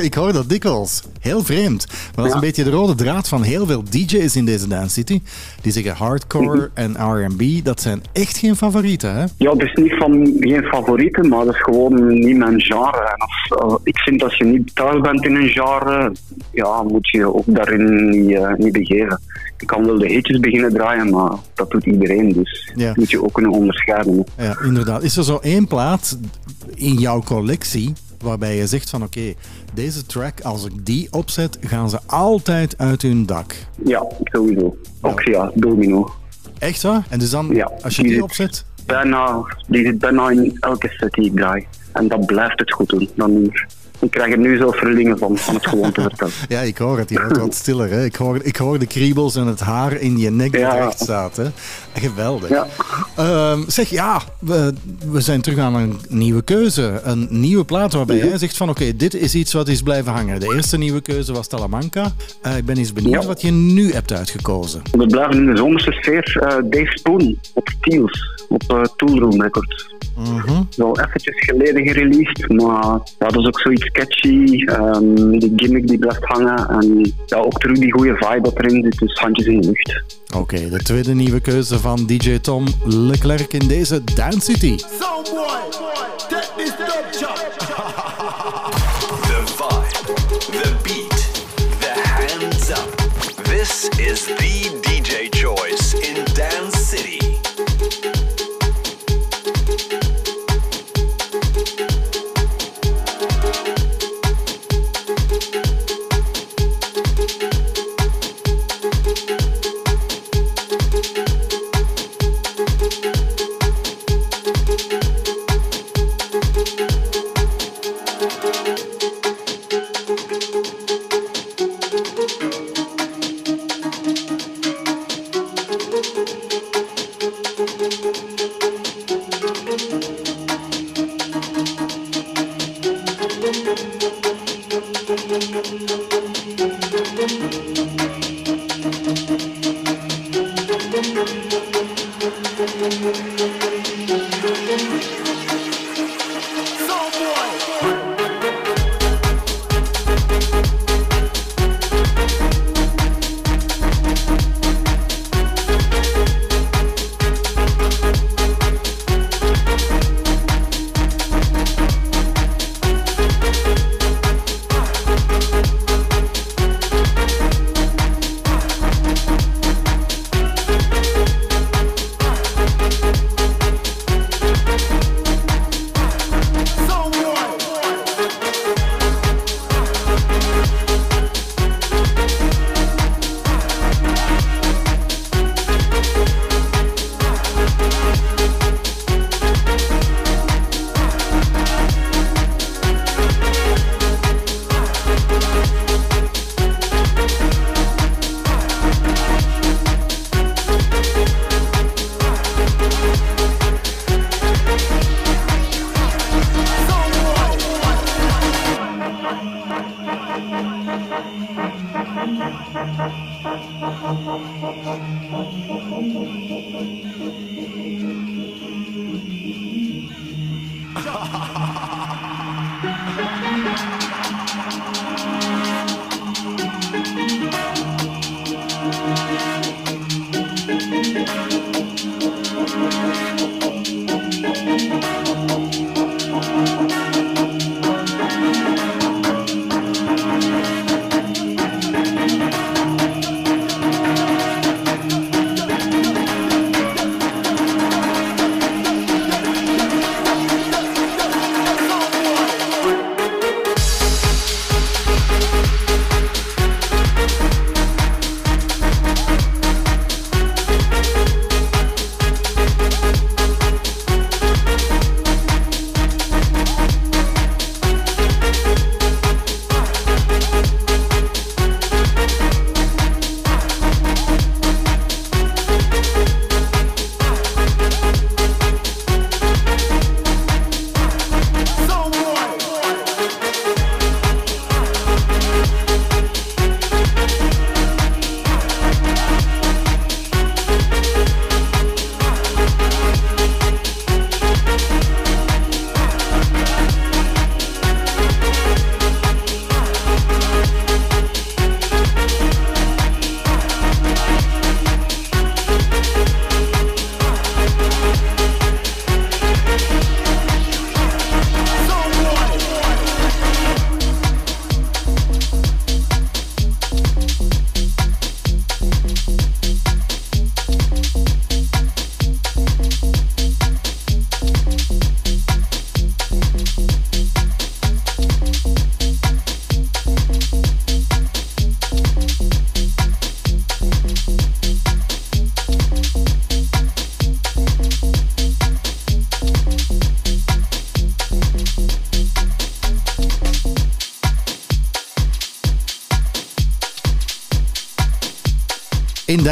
ik hoor dat dikwijls. Heel vreemd. Maar dat is een beetje de rode draad van heel veel DJ's in deze Dance City. Die zeggen hardcore en R&B, dat zijn echt geen favorieten, hè? Ja, het is niet van geen favorieten, maar dat is gewoon niet mijn genre. En ik vind dat je niet thuis bent in een genre, moet je ook daarin niet begeven. Je kan wel de hitjes beginnen draaien, maar dat doet iedereen, dus dat moet je ook kunnen onderscheiden. Ja, inderdaad. Is er zo één plaat in jouw collectie waarbij je zegt van oké, deze track, als ik die opzet, gaan ze altijd uit hun dak? Ja, sowieso. Oxia, Domino. Echt waar? En dus dan, als je die opzet? Die zit bijna in elke set die ik draai. En dat blijft het goed doen, dan hier. Ik krijg er nu zelf rillingen van het gewoon te vertellen. Ja, ik hoor het. Je wordt wat stiller. Hè? Ik hoor de kriebels en het haar in je nek dat recht staat. Hè? Geweldig. Ja. We zijn terug aan een nieuwe keuze. Een nieuwe plaat waarbij jij zegt van oké, dit is iets wat is blijven hangen. De eerste nieuwe keuze was Talamanca. Ik ben eens benieuwd wat je nu hebt uitgekozen. We blijven in de zomerse sfeer. Dave Spoon op Teals, op Toolroom Records. Mm-hmm. Wel eventjes geleden gereleased, maar dat is ook zoiets catchy. Die gimmick die blijft hangen en ook terug die goede vibe dat erin zit, dus handjes in de lucht. Oké, de tweede nieuwe keuze van DJ Tom Leclerc in deze Dance City. Somewhere, get this dub job. The vibe, the beat, the hands up. This is the DJ choice in Dance City.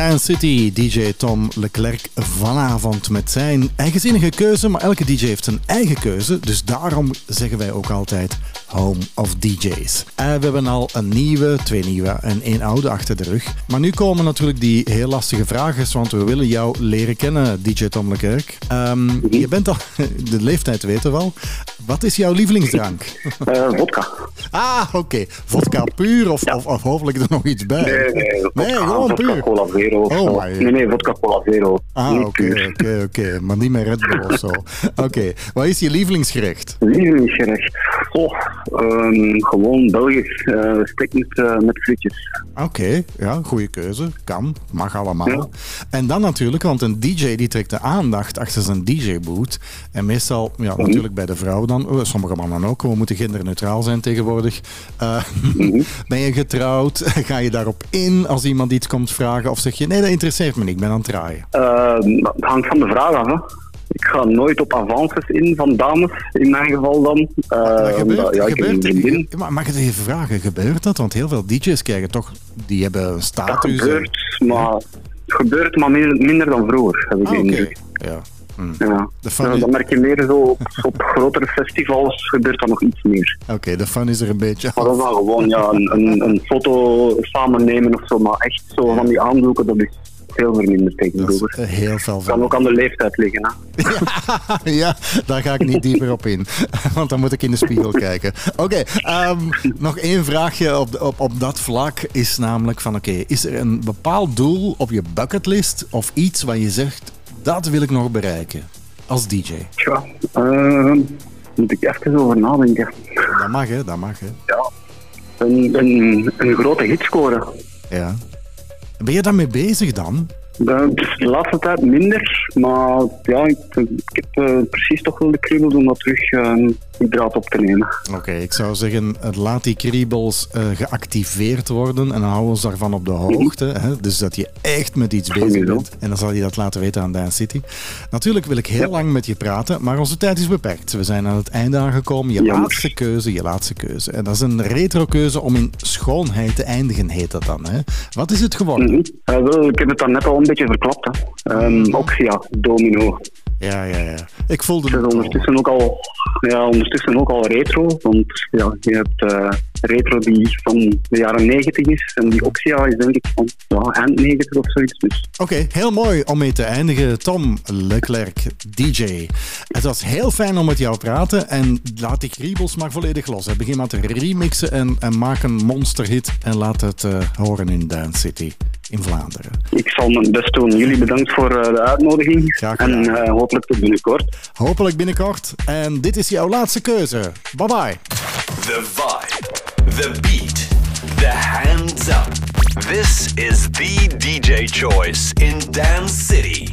Dance City. DJ Tom Leclerc vanavond met zijn eigenzinnige keuze. Maar elke DJ heeft zijn eigen keuze. Dus daarom zeggen wij ook altijd Home of DJ's. En we hebben al een nieuwe, 2 nieuwe en 1 oude achter de rug. Maar nu komen natuurlijk die heel lastige vragen. Want we willen jou leren kennen, DJ Tom Leclerc. Je bent al... De leeftijd weten we al. Wat is jouw lievelingsdrank? Vodka. Ah, oké. Vodka puur of hopelijk er nog iets bij? Nee, vodka puur. Cola Zero. Oh, nee, vodka Cola Zero. Ah, oké. Maar niet meer Red Bull of zo. Oké. Wat is je lievelingsgerecht? Lievelingsgerecht? Gewoon Belgisch. Stek met frietjes. Oké, ja, goede keuze. Kan, mag allemaal. Ja. En dan natuurlijk, want een DJ die trekt de aandacht achter zijn DJ-boot. En meestal, ja, natuurlijk bij de vrouw dan, sommige mannen ook, we moeten genderneutraal zijn tegenwoordig. Ben je getrouwd? Ga je daarop in als iemand iets komt vragen? Of zeg je, nee, dat interesseert me niet, ik ben aan het draaien? Het hangt van de vraag af, hè. Ik ga nooit op avances in van dames, in mijn geval dan. Mag ik het even vragen, gebeurt dat? Want heel veel DJ's krijgen toch, die hebben een status. Dat gebeurt, maar, minder dan vroeger, heb ik indruk. Ja. Ja. Dan merk je meer zo op grotere festivals gebeurt dat nog iets meer. Oké, de fun is er een beetje af. Maar dat is dan gewoon een foto samen nemen of zo, maar echt zo van die aandoeken, dat is veel minder tegenwoordig. Heel veel. Het kan ook aan de leeftijd liggen, hè? Ja, daar ga ik niet dieper op in. Want dan moet ik in de spiegel kijken. Oké, nog 1 vraagje op dat vlak is namelijk van oké, is er een bepaald doel op je bucketlist of iets waar je zegt dat wil ik nog bereiken als DJ? Ja, moet ik even over nadenken. Dat mag, hè? Ja. Een grote hit scoren. Ja. Ben je daarmee bezig dan? De laatste tijd minder, maar ja, ik heb precies toch wel de kriebels om dat terug die draad op te nemen. Oké, ik zou zeggen, laat die kriebels geactiveerd worden en hou ons daarvan op de hoogte. Hè? Dus dat je echt met iets bezig bent. En dan zal je dat laten weten aan Dance City. Natuurlijk wil ik heel lang met je praten, maar onze tijd is beperkt. We zijn aan het einde aangekomen. Je laatste keuze. En dat is een retro keuze om in schoonheid te eindigen, heet dat dan. Hè? Wat is het geworden? Ik heb het dan net al een beetje verklapt. Oxia, Domino. Ja. Ik voelde het ondertussen ook al retro, want ja, je hebt retro die van de jaren 90 is en die Oxia is denk ik van eind 90 of zoiets. Dus. Oké, heel mooi om mee te eindigen. Tom Leclerc, DJ. Het was heel fijn om met jou te praten en laat die kriebels maar volledig los. Hè. Begin maar te remixen en maak een monsterhit en laat het horen in Dance City in Vlaanderen. Ik zal mijn best doen. Jullie bedankt voor de uitnodiging. En hopelijk tot binnenkort. Hopelijk binnenkort. En dit is jouw laatste keuze. Bye bye. The vibe. The beat. The hands up. This is the DJ choice in Dance City.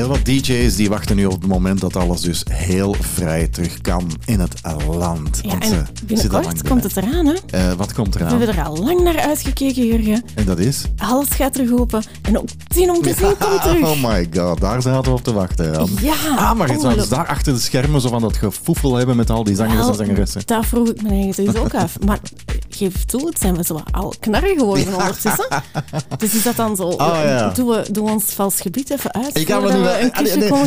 Heel wat DJ's die wachten nu op het moment dat alles dus heel vrij terug kan in het land. Ja, en binnenkort komt het eraan, hè? Wat komt eraan? We hebben er al lang naar uitgekeken, Jurgen. En dat is? Alles gaat terug open en ook zin om te zien komt terug. Oh my god, daar zaten we op te wachten. Jan. Ja. Ah, maar het was daar achter de schermen zo van dat gefoefel hebben met al die zangers en zangeressen. Daar vroeg ik me eigenlijk sowieso ook af. Maar geef toe, het zijn we zo al knarren geworden ondertussen. Dus is dat dan zo? Doe ons vals gebied even uit. Ik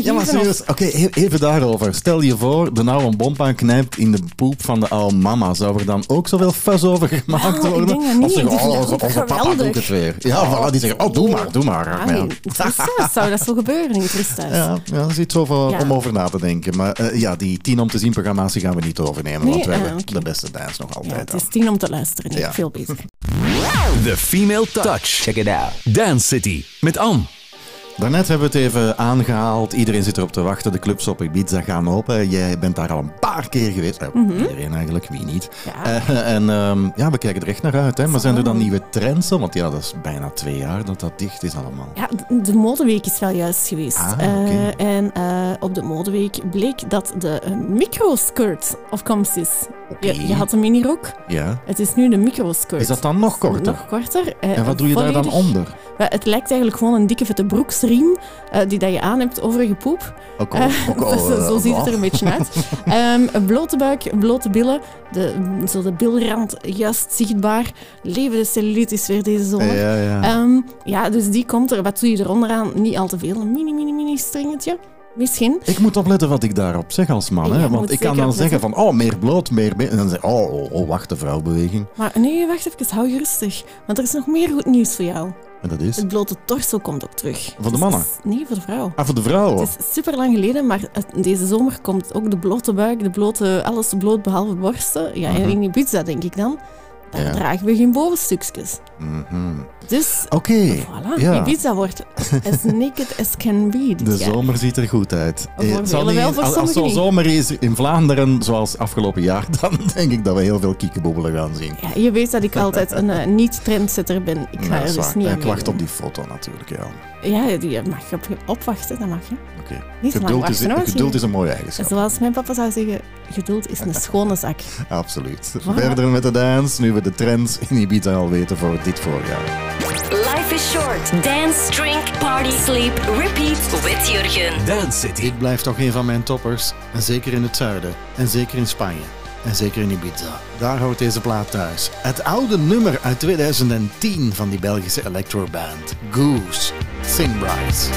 ga maar serieus. Oké, even daarover. Stel je voor, de oude bompaan knijpt in de poep van de oude mama. Zou er dan ook zoveel fuss over gemaakt worden? Of zeggen, onze papa doet het weer. Ja, voilà, die zeggen, doe maar. Ja, zou dat zo gebeuren in het rusthuis? Ja, er zit zoveel om over na te denken. Maar die 10 om te zien programmatie gaan we niet overnemen, want we hebben de beste dance nog altijd. Het is 10 om te luisteren, niet veel bezig. The Female Touch. Check it out. Dance City met Anne. Daarnet hebben we het even aangehaald. Iedereen zit erop te wachten. De clubs op Ibiza gaan open. Jij bent daar al een paar keer geweest. Iedereen eigenlijk, wie niet. Ja. En we kijken er echt naar uit. Hè. Maar zijn er dan nieuwe trends? Want dat is bijna 2 jaar dat dat dicht is allemaal. Ja, de modeweek is wel juist geweest. Ah, okay. En op de modeweek bleek dat de microskirt of komst is. Okay. Je had een minirok. Ja. Het is nu de microskirt. Is dat dan nog korter? Nog korter. En wat doe je daar dan onder? Het lijkt eigenlijk gewoon een dikke vette broeksriem die dat je aan hebt over je poep. Zo ziet het er een beetje uit. Blote buik, blote billen, de bilrand juist zichtbaar. Leven de cellulitis weer deze zomer. Dus die komt er. Wat doe je eronderaan? Niet al te veel. Een mini stringetje. Misschien. Ik moet opletten wat ik daarop zeg als man. Ja, hè? Want ik kan dan zeggen van, meer bloot, meer... En dan zeg ik, wacht, de vrouwbeweging. Maar nee, wacht even, hou je rustig. Want er is nog meer goed nieuws voor jou. En dat is? Het blote torso komt ook terug. Voor de mannen? Nee, voor de vrouw. Ah, voor de vrouw. Het is super lang geleden, maar deze zomer komt ook de blote buik, alles bloot behalve borsten. Ja, en in Ibiza denk ik dan. Dan dragen we geen bovenstukjes. Mm-hmm. Dus, voilà, Ibiza wordt as naked as can be. De zomer ziet er goed uit. Als zo'n zomer is in Vlaanderen, zoals afgelopen jaar, dan denk ik dat we heel veel kiekeboebelen gaan zien. Ja, je weet dat ik altijd een niet-trendsetter ben. Ik ga er dus niet aan. Ik wacht op die foto natuurlijk. Ja, die mag je opwachten, dat mag je. Okay. Geduld is een mooie eigenschap. Zoals mijn papa zou zeggen, geduld is een schone zak. Absoluut. Voilà. Verder met de dance, nu we de trends in Ibiza al weten voor dit voorjaar. Life is short. Dance, drink, party, sleep, repeat with Jurgen. Dance City. Dit blijft toch een van mijn toppers. En zeker in het zuiden. En zeker in Spanje. En zeker in Ibiza. Daar hoort deze plaat thuis. Het oude nummer uit 2010 van die Belgische electroband Goose. Sing Bryce.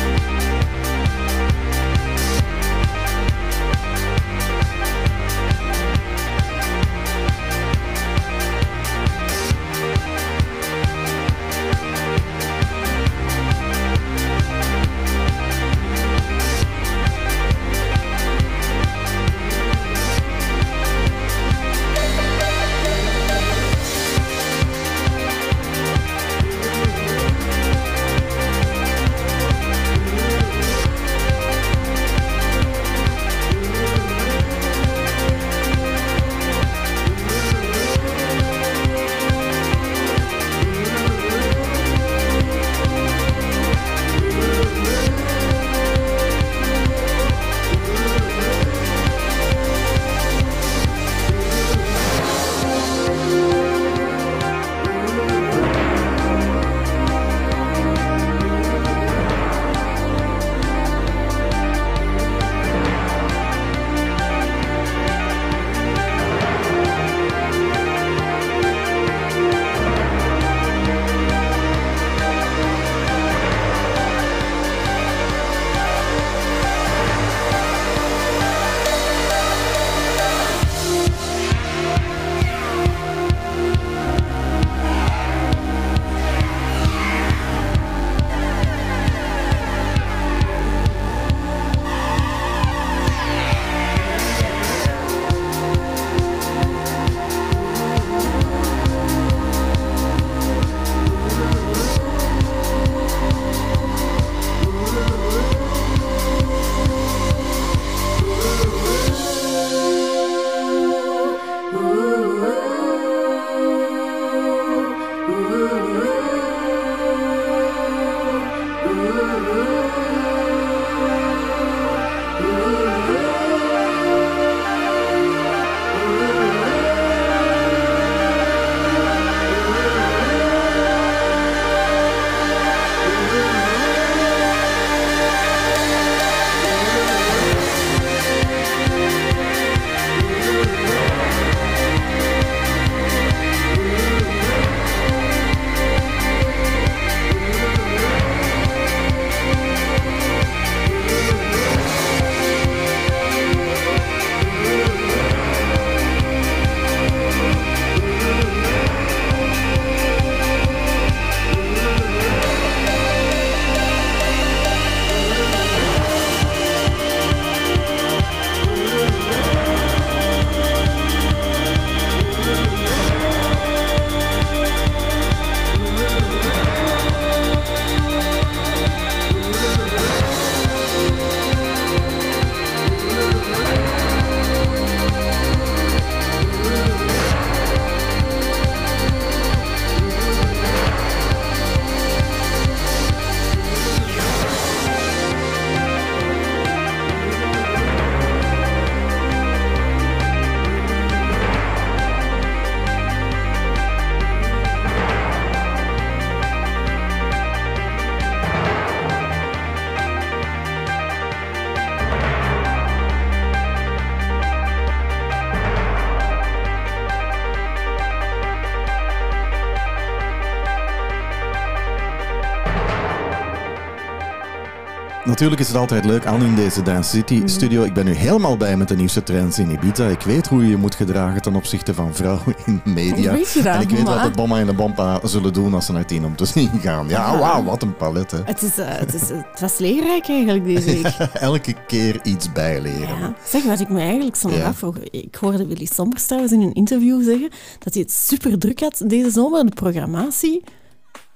natuurlijk is het altijd leuk aan in deze Dance City studio. Ik ben nu helemaal bij met de nieuwste trends in Ibiza. Ik weet hoe je je moet gedragen ten opzichte van vrouwen in media. Hoe weet je dat? En ik weet wat de bomma en de bompa zullen doen als ze naar 10 om te zien gaan. Ja, wauw, wat een palet. Hè. Het was leerrijk eigenlijk deze week. Elke keer iets bijleren. Ja. Zeg, wat ik me eigenlijk soms afvroeg. Ik hoorde Willy Sommers trouwens in een interview zeggen dat hij het super druk had deze zomer, de programmatie.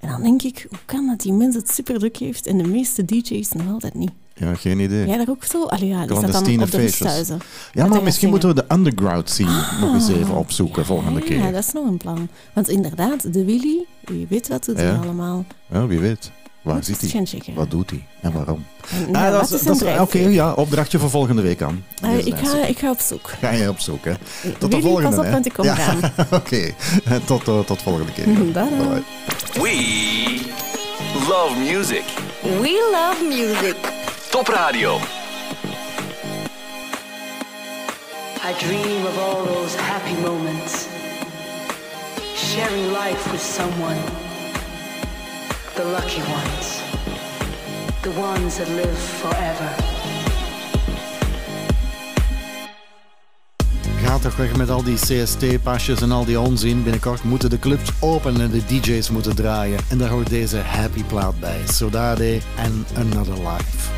En dan denk ik, hoe kan dat die mens het super druk heeft en de meeste DJ's nog altijd niet? Ja, geen idee. Jij daar ook zo? Allee, ja, die staat dan op de rusthuizen. Ja, maar misschien moeten we de underground scene nog eens even opzoeken volgende keer. Ja, dat is nog een plan. Want inderdaad, de Willy, wie weet wat doet hij allemaal. Ja, wie weet. Waar zit hij? Wat doet hij? En waarom? Nou, Oké, opdrachtje voor volgende week aan. Ik ga op zoek. Ga je op zoek, hè? Tot de volgende. Pas op, want ik kom eraan. Oké, tot volgende keer. Bye. We love music. We love music. Top Radio. I dream of all those happy moments. Sharing life with someone. The lucky ones. The ones that live forever. Gaat toch weg met al die CST-pasjes en al die onzin. Binnenkort moeten de clubs open en de DJ's moeten draaien. En daar hoort deze happy plaat bij. Sodade en Another Life.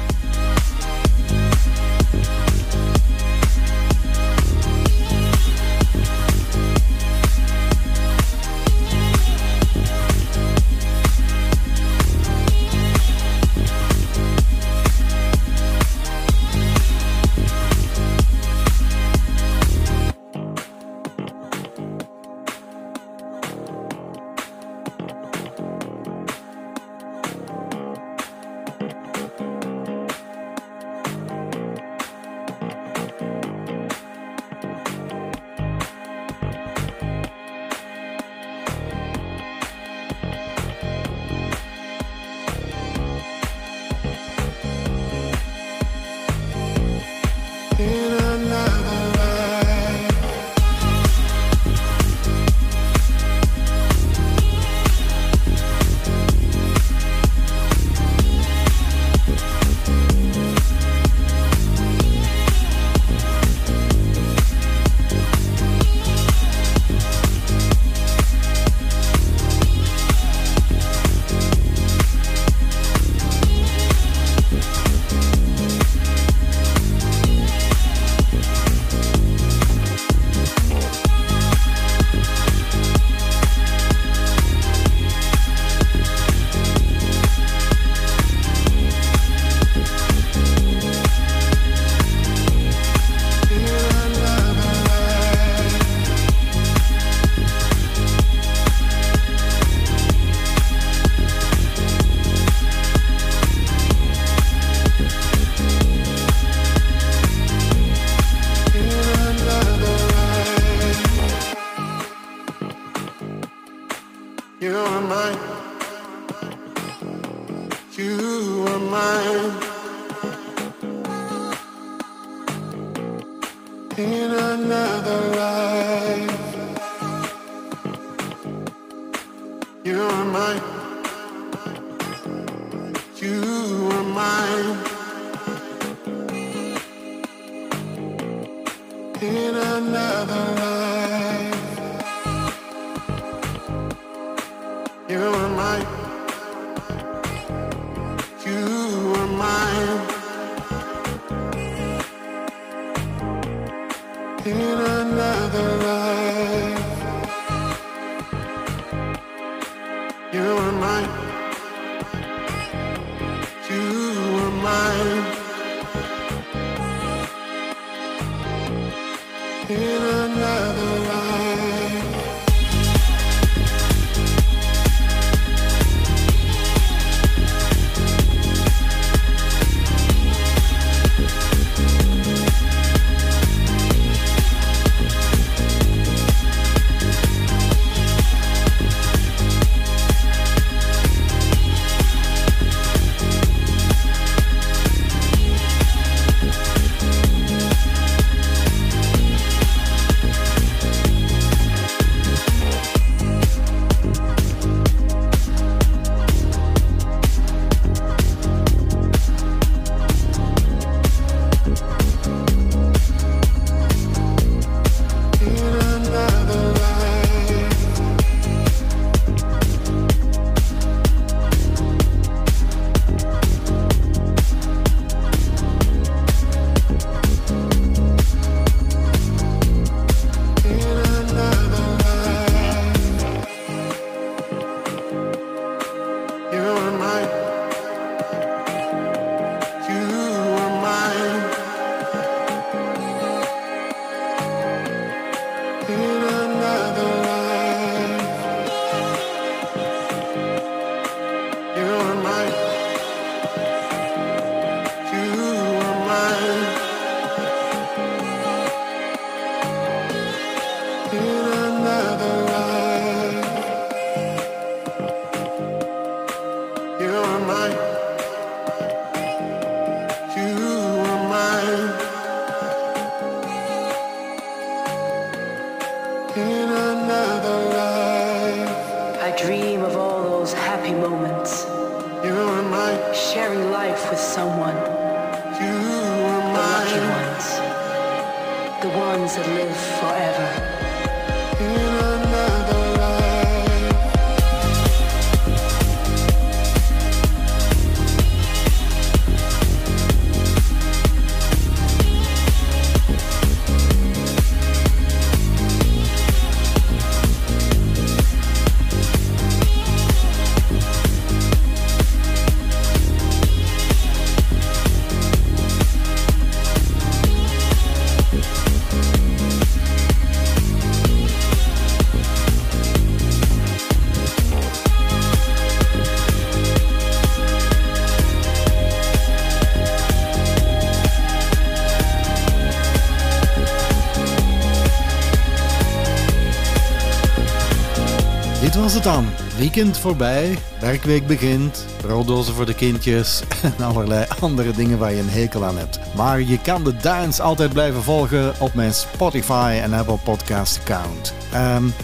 Was het dan. Weekend voorbij, werkweek begint, brooddozen voor de kindjes en allerlei andere dingen waar je een hekel aan hebt. Maar je kan de dance altijd blijven volgen op mijn Spotify en Apple Podcast account.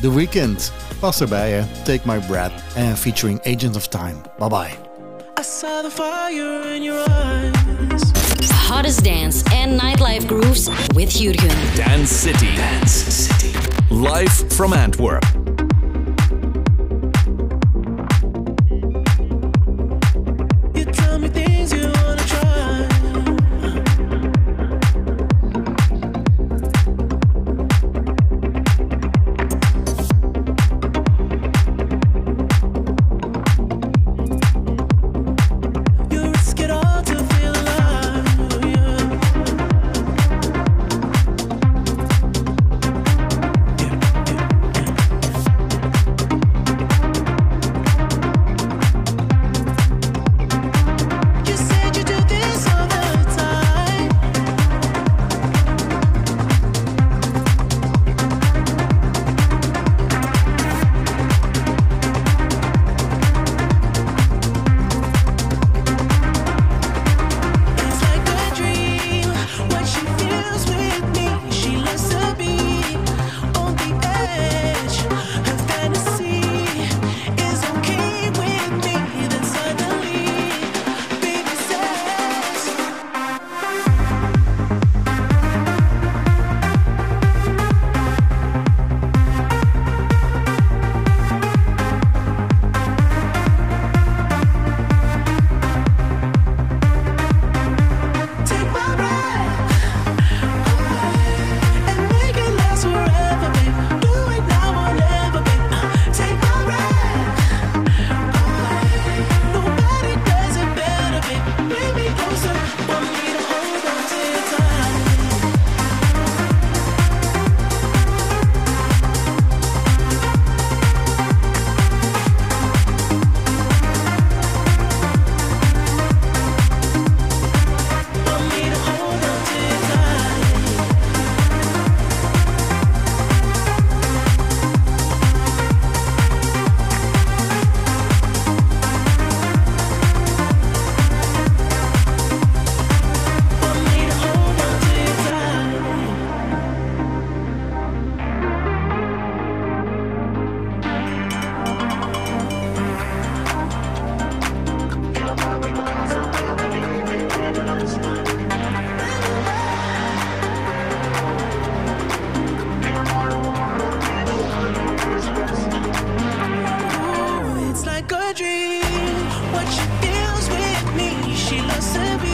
The Weeknd, pas erbij hè. Take My Breath and featuring Agent of Time. Bye bye. I saw the fire in your eyes. Hottest dance and nightlife grooves with Jurgen. Dance City. Dance City. Live from Antwerp. What she feels with me, she loves to be.